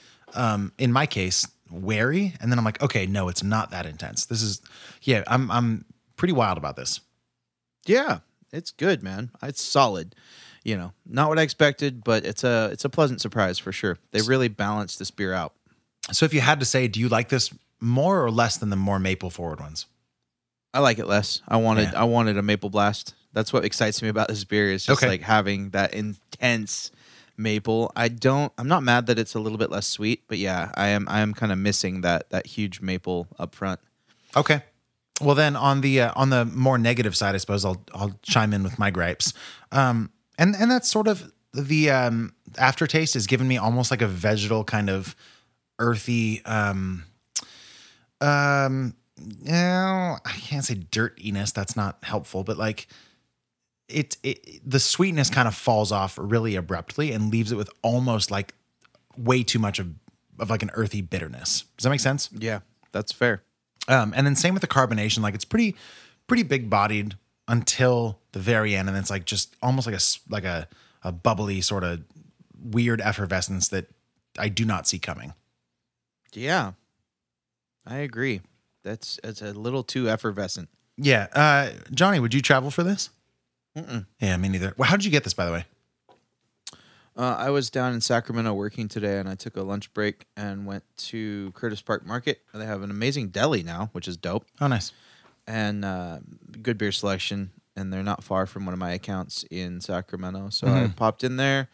in my case, wary. And then I'm like, okay, no, it's not that intense. This is, yeah, I'm pretty wild about this. Yeah, it's good, man. It's solid. You know, not what I expected, but it's a pleasant surprise for sure. They really balanced this beer out. So if you had to say, do you like this more or less than the more maple forward ones? I like it less. I wanted a maple blast. That's what excites me about this beer is just like having that intense maple. I'm not mad that it's a little bit less sweet, but yeah, I am kind of missing that huge maple up front. Okay. Well, then on the more negative side, I suppose I'll chime in with my gripes. And that's sort of the aftertaste is giving me almost like a vegetal kind of earthy, I can't say dirtiness. That's not helpful, but like the sweetness kind of falls off really abruptly and leaves it with almost like way too much of like an earthy bitterness. Does that make sense? Yeah, that's fair. And then same with the carbonation. Like it's pretty big bodied until the very end. And it's like just almost like a bubbly sort of weird effervescence that I do not see coming. Yeah, I agree. It's a little too effervescent. Yeah. Johnny, would you travel for this? Mm-mm. Yeah, me neither. Well, how did you get this, by the way? I was down in Sacramento working today, and I took a lunch break and went to Curtis Park Market. They have an amazing deli now, which is dope. Oh, nice. And good beer selection, and they're not far from one of my accounts in Sacramento. So I popped in there,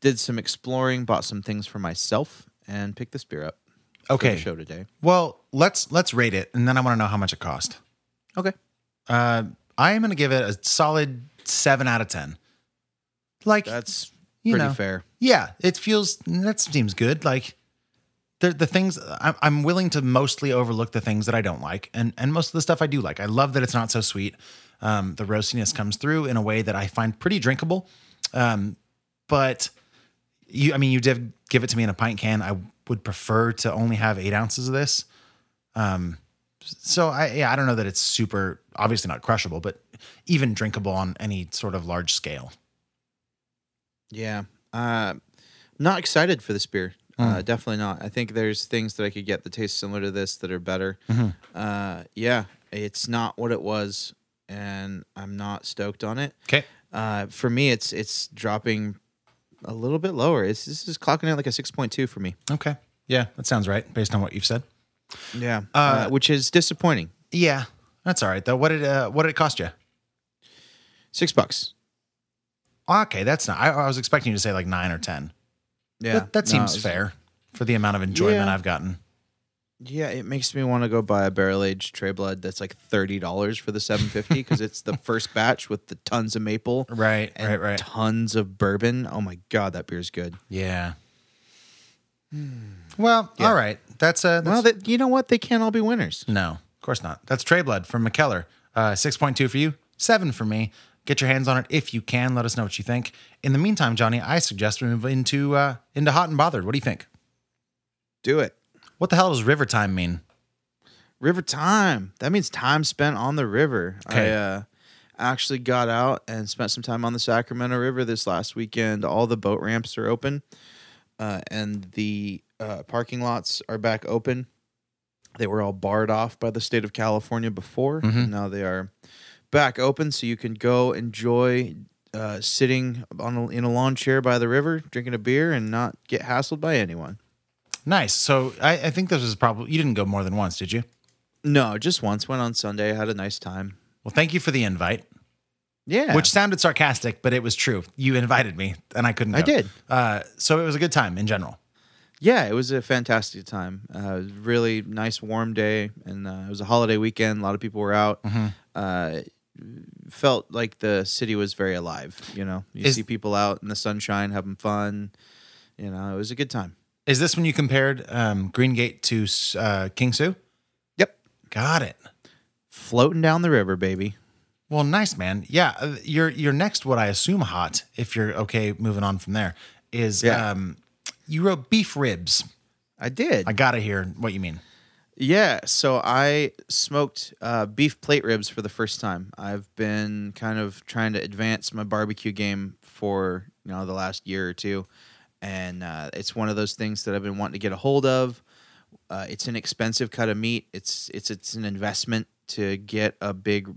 did some exploring, bought some things for myself, and picked this beer up. Okay. For the show today. Well, let's rate it, and then I want to know how much it cost. Okay. I am going to give it a solid 7 out of 10. Like that's pretty fair. Yeah, it feels that seems good. Like the things I'm willing to mostly overlook the things that I don't like, and most of the stuff I do like. I love that it's not so sweet. The roastiness comes through in a way that I find pretty drinkable. But you did give it to me in a pint can. I would prefer to only have 8 ounces of this. So I don't know that it's super, obviously not crushable, but even drinkable on any sort of large scale. Yeah. Not excited for this beer. Definitely not. I think there's things that I could get that taste similar to this that are better. Mm-hmm. Yeah, it's not what it was, and I'm not stoked on it. Okay. For me, it's dropping a little bit lower. This is clocking out like a 6.2 for me. Okay. Yeah, that sounds right based on what you've said. Yeah, which is disappointing. Yeah, that's all right though. What did it cost you? $6. Okay, that's not. I was expecting you to say like 9 or 10. Yeah, that seems fair for the amount of enjoyment I've gotten. Yeah, it makes me want to go buy a barrel-aged Trey Blood that's like $30 for the 750 because it's the first batch with the tons of maple, right, tons of bourbon. Oh my god, that beer's good. Yeah. Well, all right. You know what? They can't all be winners. No, of course not. That's Trey Blood from Mikkeller. 6.2 for you, 7 for me. Get your hands on it if you can. Let us know what you think. In the meantime, Johnny, I suggest we move into Hot and Bothered. What do you think? Do it. What the hell does river time mean? River time. That means time spent on the river. Okay. I actually got out and spent some time on the Sacramento River this last weekend. All the boat ramps are open. And the parking lots are back open. They were all barred off by the state of California before. Mm-hmm. And now they are back open, so you can go enjoy sitting in a lawn chair by the river, drinking a beer, and not get hassled by anyone. Nice. So I think this was probably... You didn't go more than once, did you? No, just once. Went on Sunday. Had a nice time. Well, thank you for the invite. Yeah. Which sounded sarcastic, but it was true. You invited me, and I couldn't go. I did. So it was a good time in general. Yeah, it was a fantastic time. Really nice, warm day, and it was a holiday weekend. A lot of people were out. Mm-hmm. Felt like the city was very alive, you know? You see people out in the sunshine having fun. You know, it was a good time. Is this when you compared Green Gate to King Sue? Yep. Got it. Floating down the river, baby. Well, nice, man. Yeah, your next, what I assume hot, if you're okay moving on from there, is you wrote beef ribs. I did. I gotta hear what you mean. Yeah, so I smoked beef plate ribs for the first time. I've been kind of trying to advance my barbecue game for the last year or two, and it's one of those things that I've been wanting to get a hold of. It's an expensive cut of meat. It's an investment to get a big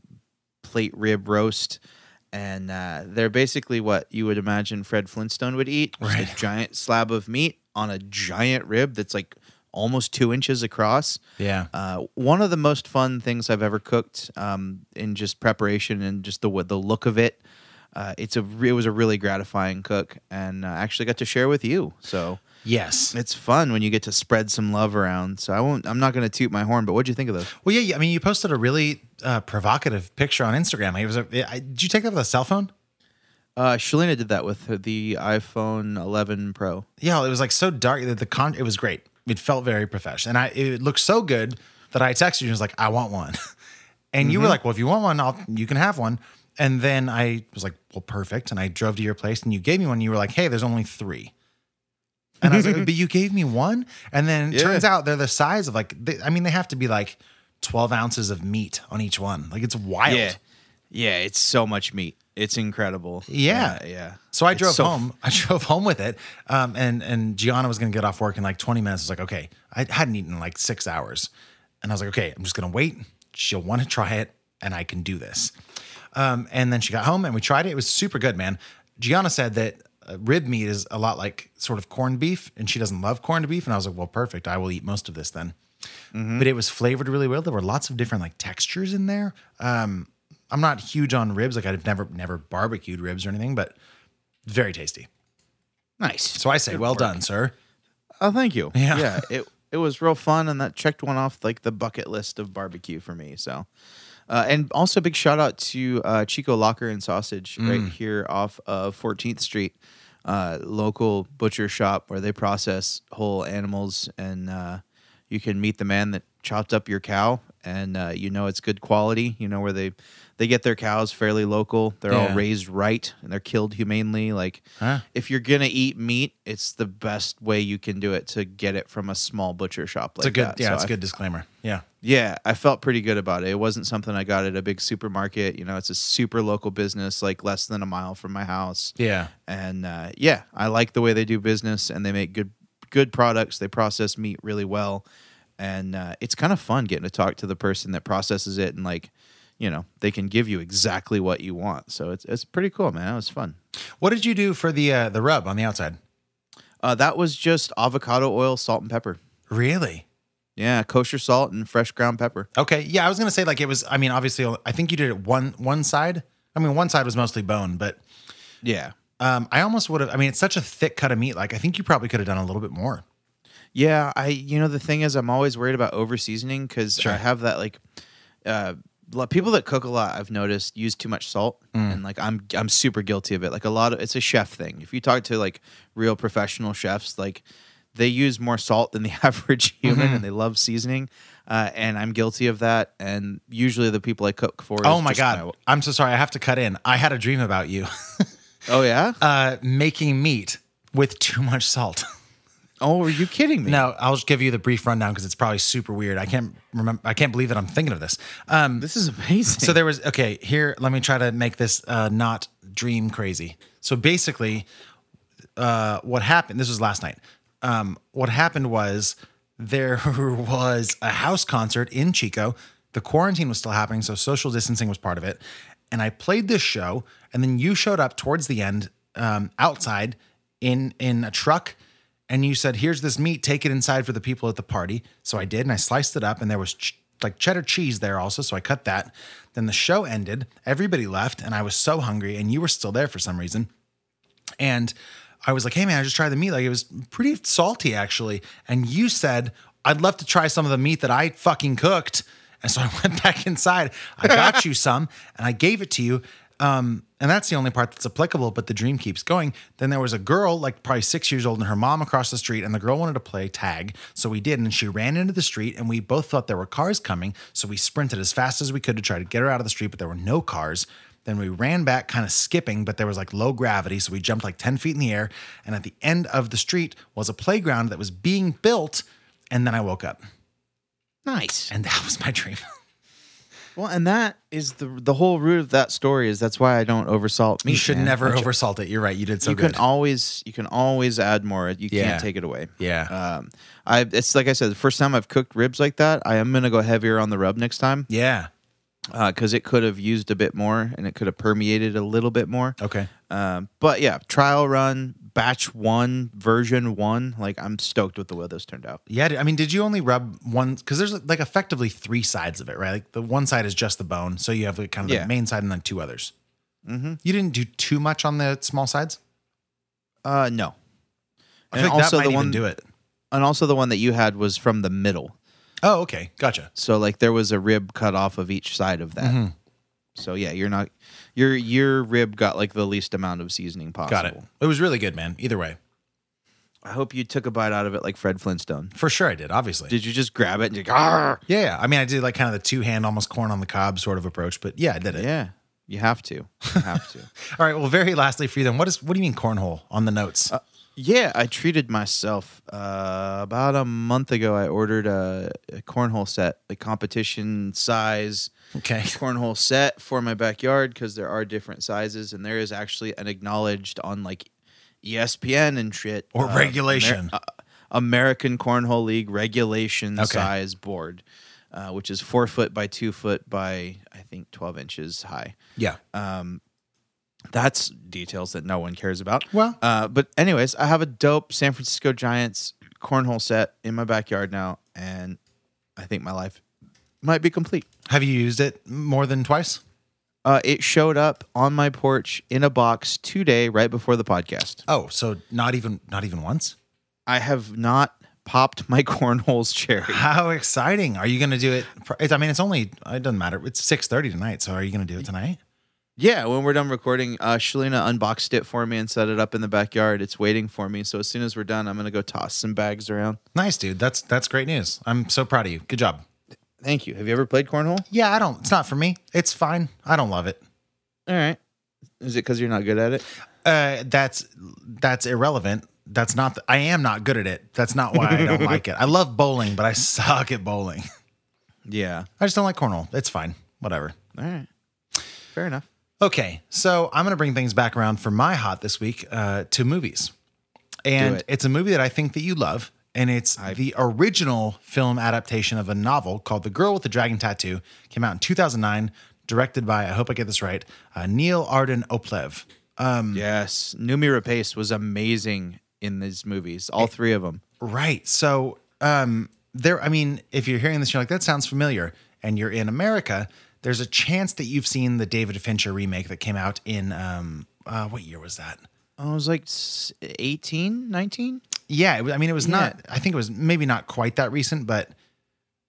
plate rib roast, and they're basically what you would imagine Fred Flintstone would eat. Right. Just a giant slab of meat on a giant rib that's like almost 2 inches across. Yeah. One of the most fun things I've ever cooked in just preparation and just the look of it. It was a really gratifying cook, and I actually got to share with you. So yes, it's fun when you get to spread some love around. So I'm not going to toot my horn, but what'd you think of those? Well, yeah, I mean, you posted a really provocative picture on Instagram. Did you take that with a cell phone? Shalina did that with the iPhone 11 Pro. Yeah, it was like so dark that it was great. It felt very professional, and it looked so good that I texted you and was like, "I want one," and you were like, "Well, if you want one, you can have one." And then I was like, well, perfect. And I drove to your place and you gave me one. And you were like, hey, there's only three. And I was like, but you gave me one? And then it turns out they're the size of like, they have to be like 12 ounces of meat on each one. Like, it's wild. Yeah, it's so much meat. It's incredible. Yeah. So I drove home with it. And Gianna was going to get off work in like 20 minutes. I was like, okay, I hadn't eaten in like 6 hours. And I was like, okay, I'm just going to wait. She'll want to try it and I can do this. And then she got home and we tried it. It was super good, man. Gianna said that rib meat is a lot like sort of corned beef and she doesn't love corned beef. And I was like, well, perfect. I will eat most of this then. Mm-hmm. But it was flavored really well. There were lots of different like textures in there. I'm not huge on ribs. Like I've never barbecued ribs or anything, but very tasty. Nice. So I say, well done, sir. Oh, thank you. Yeah. It was real fun. And that checked one off like the bucket list of barbecue for me. So, and also big shout out to Chico Locker and Sausage right here off of 14th Street, local butcher shop where they process whole animals and, you can meet the man that chopped up your cow, and it's good quality. You know where they get their cows fairly local. They're all raised right, and they're killed humanely. Like if you're gonna eat meat, it's the best way you can do it to get it from a small butcher shop like that. Yeah, so it's a good disclaimer. Yeah, I felt pretty good about it. It wasn't something I got at a big supermarket. You know, it's a super local business, like less than a mile from my house. Yeah, and I like the way they do business, and they make good products. They process meat really well. And it's kind of fun getting to talk to the person that processes it. And like, they can give you exactly what you want. So it's pretty cool, man. It was fun. What did you do for the rub on the outside? That was just avocado oil, salt, and pepper. Really? Yeah. Kosher salt and fresh ground pepper. Okay. Yeah. I was going to say like it was, obviously I think you did it one side. One side was mostly bone, but yeah. I almost would have, it's such a thick cut of meat. Like, I think you probably could have done a little bit more. Yeah. The thing is I'm always worried about over-seasoning because I have that like, people that cook a lot, I've noticed use too much salt and like, I'm super guilty of it. Like it's a chef thing. If you talk to like real professional chefs, like they use more salt than the average human and they love seasoning. And I'm guilty of that. And usually the people I cook for. Oh my God. I'm so sorry. I have to cut in. I had a dream about you. Oh, yeah? Making meat with too much salt. Oh, are you kidding me? No, I'll just give you the brief rundown because it's probably super weird. I can't believe that I'm thinking of this. This is amazing. So there was, let me try to make this not dream crazy. So basically, what happened, this was last night. What happened was there was a house concert in Chico. The quarantine was still happening, so social distancing was part of it. And I played this show, and then you showed up towards the end outside in a truck, and you said, here's this meat, take it inside for the people at the party. So I did, and I sliced it up, and there was cheddar cheese there also, so I cut that. Then the show ended, everybody left, and I was so hungry, and you were still there for some reason. And I was like, hey, man, I just tried the meat. Like, it was pretty salty, actually. And you said, I'd love to try some of the meat that I fucking cooked. And so I went back inside. I got you some, and I gave it to you. And that's the only part that's applicable, but the dream keeps going. Then there was a girl, like probably 6 years old, and her mom across the street, and the girl wanted to play tag. So we did, and she ran into the street, and we both thought there were cars coming. So we sprinted as fast as we could to try to get her out of the street, but there were no cars. Then we ran back kind of skipping, but there was like low gravity. So we jumped like 10 feet in the air. And at the end of the street was a playground that was being built. And then I woke up. Nice. And that was my dream. Well, and that is the whole root of that story is that's why I don't oversalt meat. You should never oversalt it. You're right. You did so good. You can always add more. You can't take it away. Yeah. It's like I said, the first time I've cooked ribs like that, I am going to go heavier on the rub next time. Yeah. Because it could have used a bit more and it could have permeated a little bit more. Okay. But yeah, trial run, batch one, version one. Like I'm stoked with the way this turned out. Yeah. Did you only rub one? Because there's like effectively three sides of it, right? Like the one side is just the bone. So you have like kind of the main side and then two others. Mm-hmm. You didn't do too much on the small sides? No. I think that might even do it. And also the one that you had was from the middle. Oh, okay. Gotcha. So like there was a rib cut off of each side of that. Mm-hmm. So yeah, you're not your rib got like the least amount of seasoning possible. Got it. It was really good, man. Either way. I hope you took a bite out of it like Fred Flintstone. For sure I did, obviously. Did you just grab it and just I did like kind of the two-hand almost corn on the cob sort of approach, but yeah, I did it. Yeah. You have to. You have to. All right. Well, very lastly for you then, what do you mean cornhole on the notes? Yeah, I treated myself. About a month ago, I ordered a cornhole set, a competition size cornhole set for my backyard because there are different sizes, and there is actually an acknowledged on like ESPN and shit. Or regulation. American Cornhole League regulation size board, which is 4 foot by 2 foot by, I think, 12 inches high. Yeah. That's details that no one cares about. Well, but anyways, I have a dope San Francisco Giants cornhole set in my backyard now, and I think my life might be complete. Have you used it more than twice? It showed up on my porch in a box today, right before the podcast. Oh, so not even once? I have not popped my cornholes cherry. How exciting! Are you going to do it? I mean, it doesn't matter. It's 6:30 tonight, so are you going to do it tonight? Yeah, when we're done recording, Shalina unboxed it for me and set it up in the backyard. It's waiting for me. So as soon as we're done, I'm going to go toss some bags around. Nice, dude. That's great news. I'm so proud of you. Good job. Thank you. Have you ever played cornhole? Yeah, I don't. It's not for me. It's fine. I don't love it. All right. Is it because you're not good at it? That's irrelevant. That's not. I am not good at it. That's not why I don't like it. I love bowling, but I suck at bowling. Yeah. I just don't like cornhole. It's fine. Whatever. All right. Fair enough. Okay, so I'm going to bring things back around for my hot this week to movies. And it's a movie that I think that you love, and it's the original film adaptation of a novel called The Girl with the Dragon Tattoo. It came out in 2009, directed by, I hope I get this right, Neil Arden Oplev. Yes, Noomi Rapace was amazing in these movies, all three of them. Right, so if you're hearing this, you're like, that sounds familiar, and you're in America, there's a chance that you've seen the David Fincher remake that came out in, what year was that? Oh, it was like 18, 19? Yeah. I think it was maybe not quite that recent, but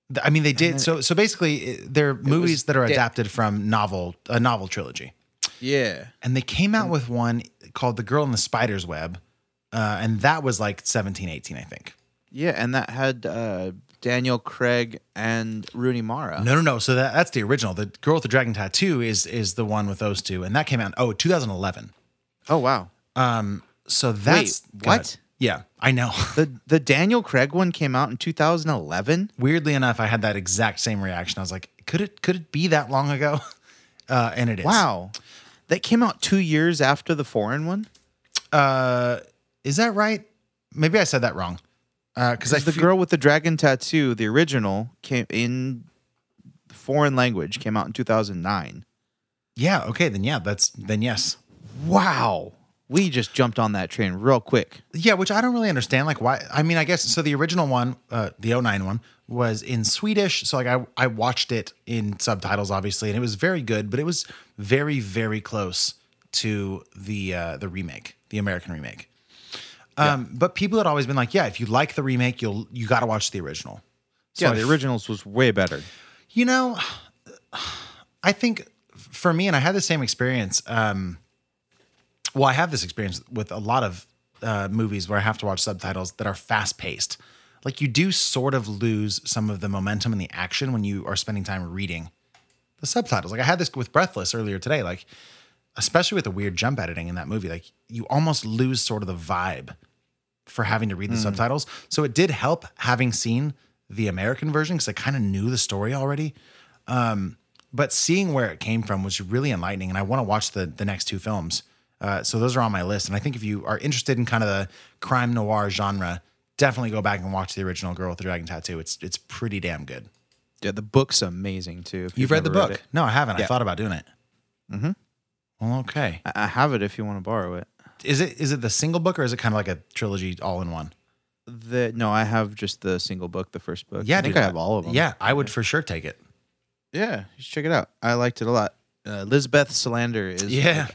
they did. So basically they're movies that are adapted from a novel trilogy. Yeah. And they came out with one called The Girl in the Spider's Web. And that was like 17, 18, I think. Yeah. And that had, Daniel Craig and Rooney Mara. No. So that's the original. The Girl with the Dragon Tattoo is the one with those two, and that came out 2011. Oh wow. So that's what? Yeah, I know. The Daniel Craig one came out in 2011. Weirdly enough, I had that exact same reaction. I was like, could it be that long ago? And it is. Wow. That came out 2 years after the foreign one. Is that right? Maybe I said that wrong. Because the Girl with the Dragon Tattoo, the original, came in foreign language, came out in 2009. Yeah. Okay. Then yes. Wow. We just jumped on that train real quick. Yeah, which I don't really understand. Like why? I mean, I guess so. The original one, the 09 one, was in Swedish. So like I watched it in subtitles, obviously, and it was very good. But it was very very close to the remake, the American remake. But people had always been like, yeah, if you like the remake, you got to watch the original. So yeah, the originals was way better. You know, I think for me, and I had the same experience. I have this experience with a lot of movies where I have to watch subtitles that are fast paced. Like you do sort of lose some of the momentum and the action when you are spending time reading the subtitles. Like I had this with Breathless earlier today, like especially with the weird jump editing in that movie, like you almost lose sort of the vibe for having to read the subtitles. So it did help having seen the American version because I kind of knew the story already. But seeing where it came from was really enlightening, and I want to watch the next two films. So those are on my list. And I think if you are interested in kind of the crime noir genre, definitely go back and watch the original Girl with the Dragon Tattoo. It's pretty damn good. Yeah, the book's amazing too. You've read the book? No, I haven't. Yeah. I thought about doing it. Mm-hmm. Well, okay. I have it if you want to borrow it. Is it the single book or is it kind of like a trilogy all in one? No, I have just the single book, the first book. Yeah, I have all of them. Yeah, I would for sure take it. Yeah, you should check it out. I liked it a lot. Lisbeth Salander is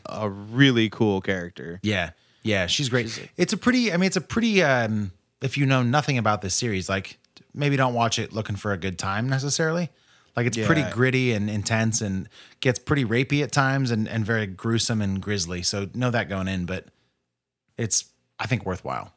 a really cool character. Yeah, she's great. If you know nothing about this series, like maybe don't watch it looking for a good time necessarily. Like it's pretty gritty and intense and gets pretty rapey at times and very gruesome and grisly. So know that going in, but it's, I think, worthwhile.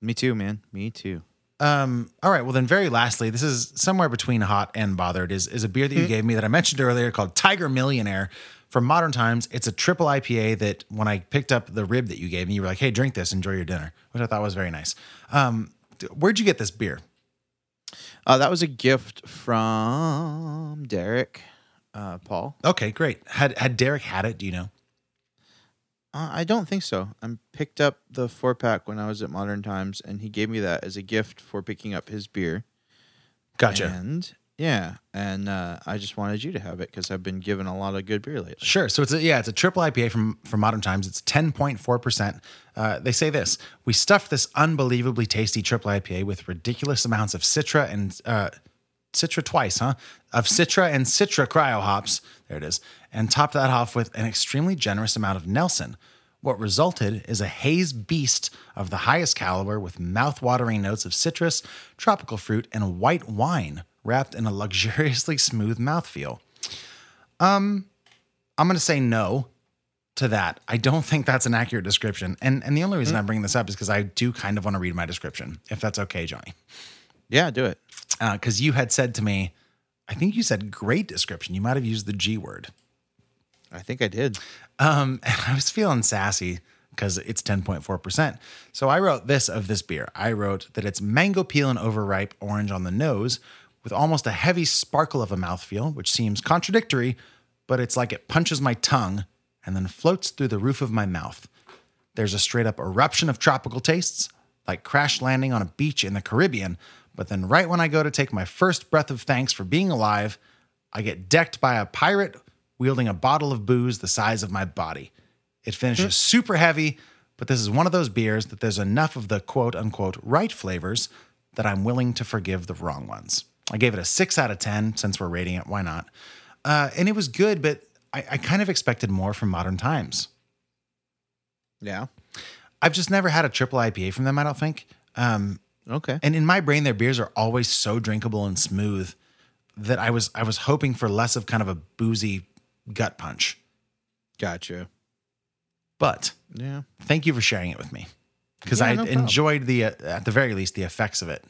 Me too, man. Me too. All right. Well, then very lastly, this is somewhere between hot and bothered is a beer that you gave me that I mentioned earlier called Tiger Millionaire From Modern Times, it's a triple IPA that when I picked up the rib that you gave me, you were like, hey, drink this, enjoy your dinner, which I thought was very nice. Where'd you get this beer? That was a gift from Derek Paul. Okay, great. Had Derek had it, do you know? I don't think so. I picked up the 4-pack when I was at Modern Times, and he gave me that as a gift for picking up his beer. Gotcha. And I just wanted you to have it because I've been given a lot of good beer lately. Sure. So it's a triple IPA from Modern Times. It's 10.4%. They say this: we stuffed this unbelievably tasty triple IPA with ridiculous amounts of Citra and Citra twice, huh? Of Citra and Citra cryo hops. There it is. And topped that off with an extremely generous amount of Nelson. What resulted is a haze beast of the highest caliber with mouth-watering notes of citrus, tropical fruit, and white wine wrapped in a luxuriously smooth mouthfeel. I'm going to say no to that. I don't think that's an accurate description. And the only reason I'm bringing this up is because I do kind of want to read my description, if that's okay, Johnny. Yeah, do it. Because you had said to me, I think you said great description. You might have used the G word. I think I did. And I was feeling sassy because it's 10.4%. So I wrote this of this beer. I wrote that it's mango peel and overripe orange on the nose with almost a heavy sparkle of a mouthfeel, which seems contradictory, but it's like it punches my tongue and then floats through the roof of my mouth. There's a straight up eruption of tropical tastes, like crash landing on a beach in the Caribbean. But then right when I go to take my first breath of thanks for being alive, I get decked by a pirate wielding a bottle of booze the size of my body. It finishes super heavy, but this is one of those beers that there's enough of the quote-unquote right flavors that I'm willing to forgive the wrong ones. I gave it a 6 out of 10 since we're rating it. Why not? And it was good, but I kind of expected more from Modern Times. Yeah. I've just never had a triple IPA from them, I don't think. Okay. And in my brain, their beers are always so drinkable and smooth that I was hoping for less of kind of a boozy gut punch. Gotcha. But yeah, thank you for sharing it with me because I enjoyed the at the very least the effects of it.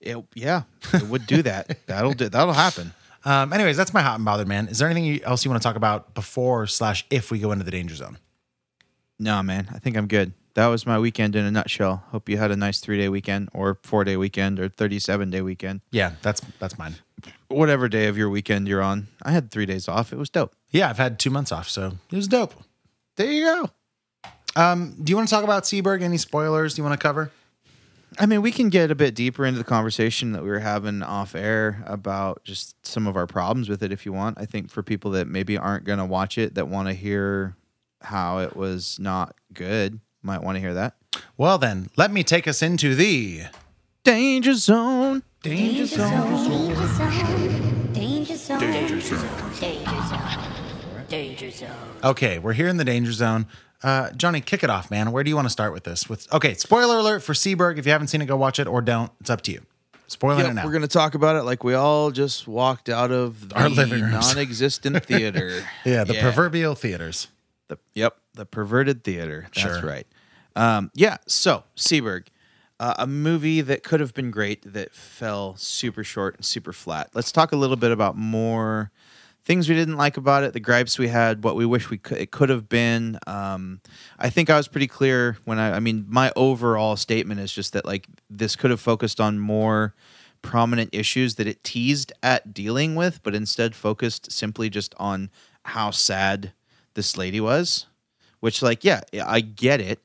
It would do that. That'll happen. Anyways, that's my hot and bothered, man. Is there anything else you want to talk about before/if we go into the danger zone? No, man. I think I'm good. That was my weekend in a nutshell. Hope you had a nice 3-day weekend or 4-day weekend or 37-day weekend. Yeah, that's mine. Whatever day of your weekend you're on. I had 3 days off. It was dope. Yeah, I've had 2 months off, so it was dope. There you go. Do you want to talk about Seberg? Any spoilers you want to cover? I mean, we can get a bit deeper into the conversation that we were having off air about just some of our problems with it if you want. I think for people that maybe aren't going to watch it, that want to hear how it was not good, might want to hear that. Well, then, let me take us into the danger zone. Danger zone. Danger zone. Danger zone. Danger zone. Danger zone. Danger zone. Okay, we're here in the danger zone. Johnny, kick it off, man. Where do you want to start with this? Okay, spoiler alert for Seberg. If you haven't seen it, go watch it or don't. It's up to you. Spoiling it now. We're going to talk about it like we all just walked out of our living room, non-existent theater. The proverbial theaters. The perverted theater. That's right. So Seberg, a movie that could have been great that fell super short and super flat. Let's talk a little bit about more things we didn't like about it, the gripes we had, what we wish it could have been. I think I was pretty clear when I mean, my overall statement is just that like this could have focused on more prominent issues that it teased at dealing with, but instead focused simply just on how sad this lady was. Which, like, yeah, I get it.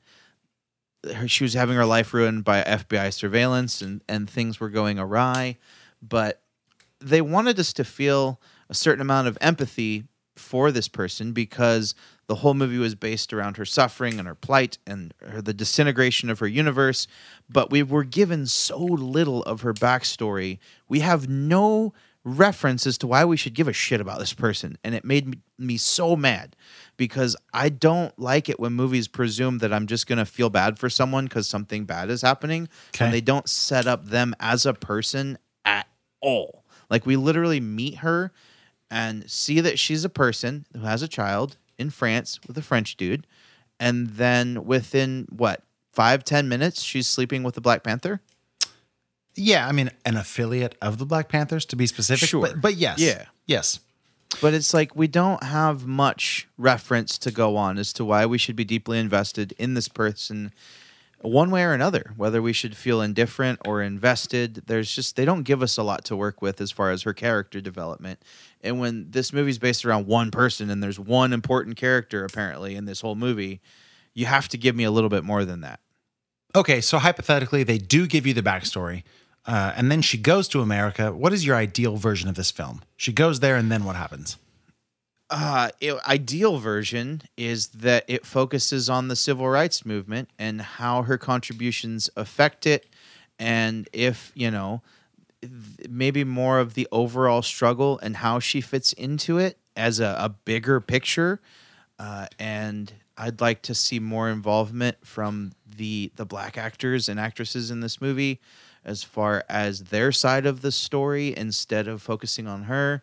She was having her life ruined by FBI surveillance and things were going awry. But they wanted us to feel a certain amount of empathy for this person because the whole movie was based around her suffering and her plight and the disintegration of her universe. But we were given so little of her backstory. We have no reference as to why we should give a shit about this person. And it made me so mad because I don't like it when movies presume that I'm just going to feel bad for someone because something bad is happening. Okay. And they don't set up them as a person at all. Like we literally meet her and see that she's a person who has a child in France with a French dude. And then within 5-10 minutes, she's sleeping with the Black Panther. Yeah, I mean, an affiliate of the Black Panthers, to be specific. Sure. But yes. Yeah. Yes. But it's like we don't have much reference to go on as to why we should be deeply invested in this person one way or another, whether we should feel indifferent or invested. There's just, they don't give us a lot to work with as far as her character development. And when this movie's based around one person and there's one important character apparently in this whole movie, you have to give me a little bit more than that. Okay, so hypothetically, they do give you the backstory, and then she goes to America. What is your ideal version of this film? She goes there, and then what happens? Ideal version is that it focuses on the civil rights movement and how her contributions affect it, and if, you know, maybe more of the overall struggle and how she fits into it as a bigger picture, and I'd like to see more involvement from the black actors and actresses in this movie as far as their side of the story instead of focusing on her.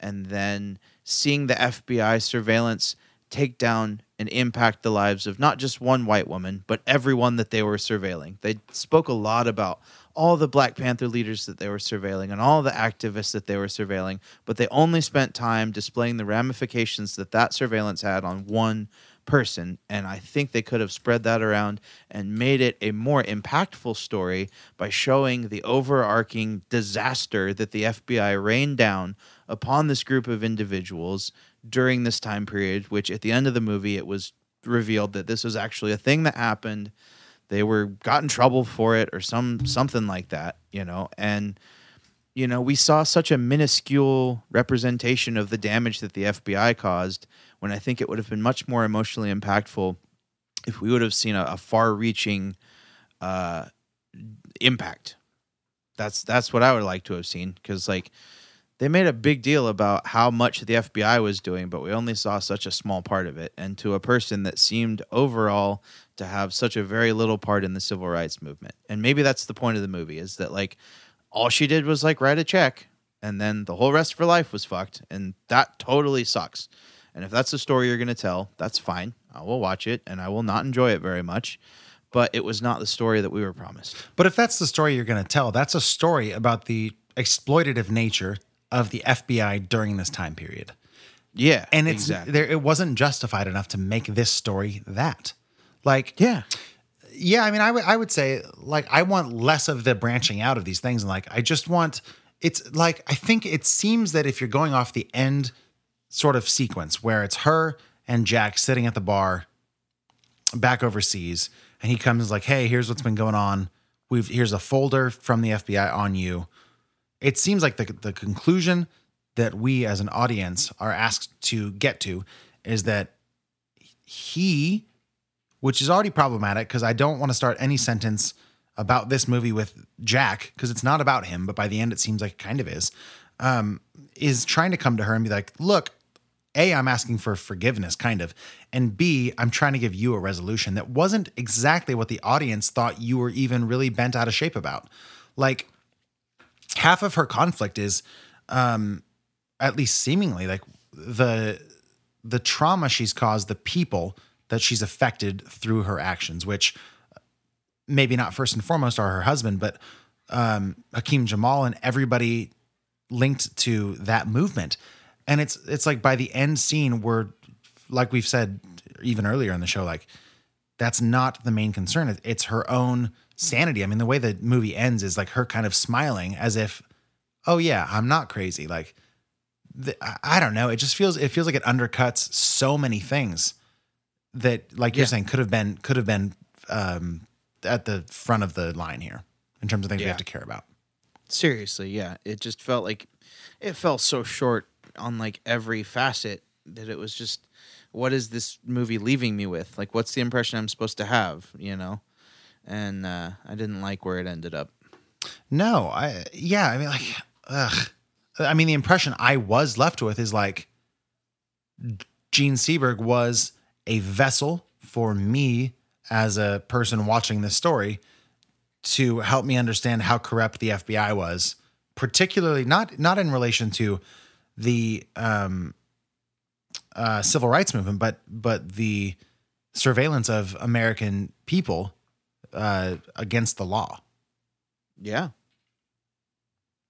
And then seeing the FBI surveillance take down and impact the lives of not just one white woman, but everyone that they were surveilling. They spoke a lot about all the Black Panther leaders that they were surveilling and all the activists that they were surveilling, but they only spent time displaying the ramifications that that surveillance had on one person, and I think they could have spread that around and made it a more impactful story by showing the overarching disaster that the FBI rained down upon this group of individuals during this time period, which at the end of the movie, it was revealed that this was actually a thing that happened. They were got in trouble for it or something like that, you know, and you know, we saw such a minuscule representation of the damage that the FBI caused when I think it would have been much more emotionally impactful if we would have seen a far-reaching impact. That's what I would like to have seen, because like they made a big deal about how much the FBI was doing, but we only saw such a small part of it, and to a person that seemed overall to have such a very little part in the civil rights movement. And maybe that's the point of the movie, is that like all she did was like write a check, and then the whole rest of her life was fucked, and that totally sucks. And if that's the story you're going to tell, that's fine. I will watch it, and I will not enjoy it very much, but it was not the story that we were promised. But if that's the story you're going to tell, that's a story about the exploitative nature of the FBI during this time period. Yeah, and it's exactly. It wasn't justified enough to make this story that. Like, yeah. Yeah, I mean, I would say, like, I want less of the branching out of these things. And, like, I just want – it's, like, I think it seems that if you're going off the end sort of sequence where it's her and Jack sitting at the bar back overseas, and he comes like, hey, here's what's been going on. Here's a folder from the FBI on you. It seems like the conclusion that we as an audience are asked to get to is that he – which is already problematic because I don't want to start any sentence about this movie with Jack because it's not about him, but by the end it seems like it kind of is trying to come to her and be like, look, A, I'm asking for forgiveness, kind of, and B, I'm trying to give you a resolution that wasn't exactly what the audience thought you were even really bent out of shape about. Like, half of her conflict is, at least seemingly, like the trauma she's caused the people that she's affected through her actions, which maybe not first and foremost are her husband, but Hakeem Jamal and everybody linked to that movement. And it's like by the end scene, we're like we've said even earlier in the show, like that's not the main concern. It's her own sanity. I mean, the way the movie ends is like her kind of smiling as if, oh yeah, I'm not crazy. Like, I don't know. It just feels like it undercuts so many things that, like you're saying, could have been at the front of the line here in terms of things we have to care about. Seriously, yeah. It just felt like it fell so short on like every facet that it was just, what is this movie leaving me with? Like, what's the impression I'm supposed to have, you know? And I didn't like where it ended up. No, I mean, like, ugh. I mean, the impression I was left with is like Jean Seberg was a vessel for me as a person watching this story to help me understand how corrupt the FBI was, particularly not in relation to the civil rights movement, but the surveillance of American people against the law. Yeah.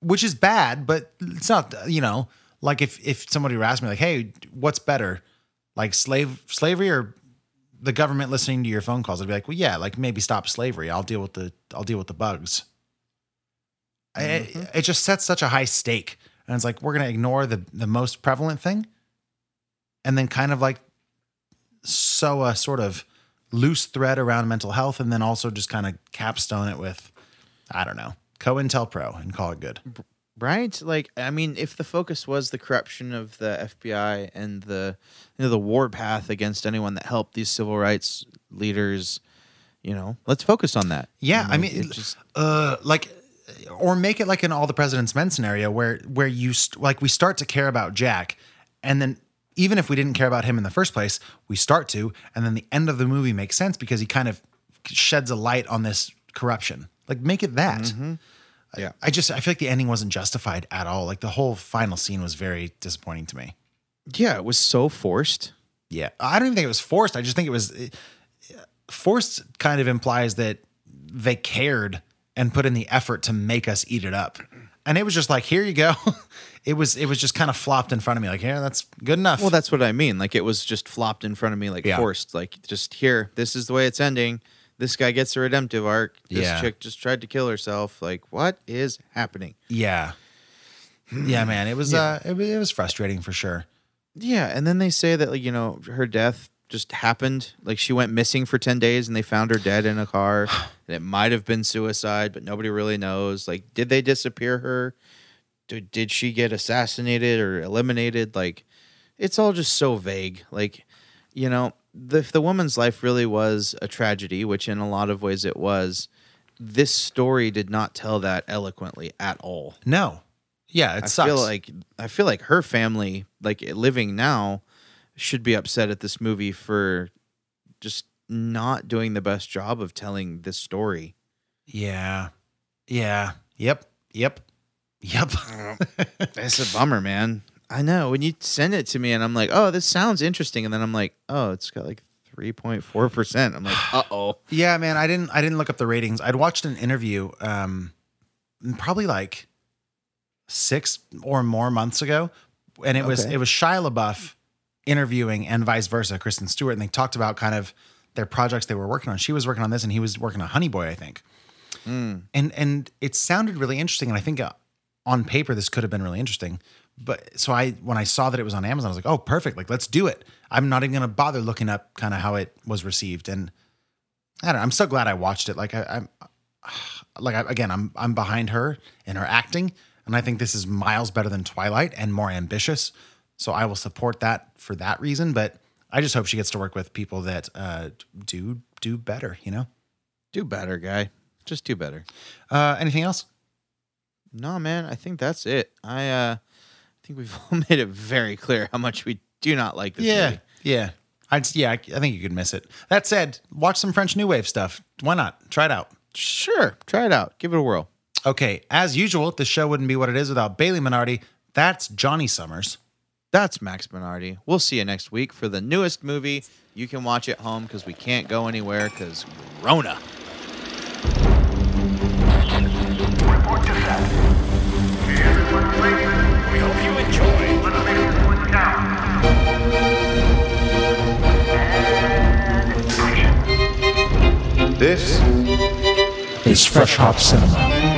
Which is bad, but it's not, you know, Like if somebody were asking me like, hey, what's better? Like slavery or the government listening to your phone calls? I'd be like, well, yeah, like maybe stop slavery. I'll deal with the bugs. Mm-hmm. It just sets such a high stake. And it's like, we're going to ignore the most prevalent thing. And then kind of like sew a sort of loose thread around mental health. And then also just kind of capstone it with, I don't know, COINTELPRO and call it good. Right? Like, I mean, if the focus was the corruption of the FBI and the war path against anyone that helped these civil rights leaders, let's focus on that. Yeah. I mean, or make it like an All the President's Men scenario where you we start to care about Jack, and then even if we didn't care about him in the first place, we start to, and then the end of the movie makes sense because he kind of sheds a light on this corruption. Like, make it that. Mm-hmm. Yeah. I feel like the ending wasn't justified at all. Like, the whole final scene was very disappointing to me. Yeah, it was so forced. Yeah. I don't even think it was forced. I just think it was forced kind of implies that they cared and put in the effort to make us eat it up. And it was just like, here you go. It was just kind of flopped in front of me. Like, yeah, that's good enough. Well, that's what I mean. Like, it was just flopped in front of me, like forced. Like, just here, this is the way it's ending. This guy gets a redemptive arc. This chick just tried to kill herself. Like, what is happening? Yeah. Yeah, man. It was, it was frustrating for sure. Yeah. And then they say that, like, her death just happened. Like, she went missing for 10 days and they found her dead in a car. And it might have been suicide, but nobody really knows. Like, did they disappear her? Did she get assassinated or eliminated? Like, it's all just so vague. Like, if the woman's life really was a tragedy, which in a lot of ways it was, this story did not tell that eloquently at all. No. Yeah, it sucks. I feel like her family, like, living now, should be upset at this movie for just not doing the best job of telling this story. Yeah. Yeah. Yep. It's a bummer, man. I know. When you send it to me and I'm like, oh, this sounds interesting. And then I'm like, oh, it's got like 3.4%. I'm like, uh-oh. Yeah, man. I didn't look up the ratings. I'd watched an interview probably like 6 or more months ago. And it was Shia LaBeouf interviewing and vice versa, Kristen Stewart, and they talked about kind of their projects they were working on. She was working on this and he was working on Honey Boy, I think. Mm. And it sounded really interesting. And I think on paper, this could have been really interesting. But so when I saw that it was on Amazon, I was like, oh, perfect. Like, let's do it. I'm not even going to bother looking up kind of how it was received. And I don't know, I'm so glad I watched it. Like I'm behind her and her acting. And I think this is miles better than Twilight and more ambitious. So I will support that for that reason, but I just hope she gets to work with people that do better, Do better, guy. Just do better. Anything else? No, man. I think that's it. I think we've all made it very clear how much we do not like this movie. Yeah. I think you could miss it. That said, watch some French New Wave stuff. Why not? Try it out. Sure. Try it out. Give it a whirl. Okay. As usual, the show wouldn't be what it is without Bailey Minardi. That's Johnny Summers. That's Max Bernardi. We'll see you next week for the newest movie. You can watch it home because we can't go anywhere because Rona. Report to set. Hey, everyone, please. We hope you enjoy. Let's make this one count. And action. This is Fresh Hop Cinema.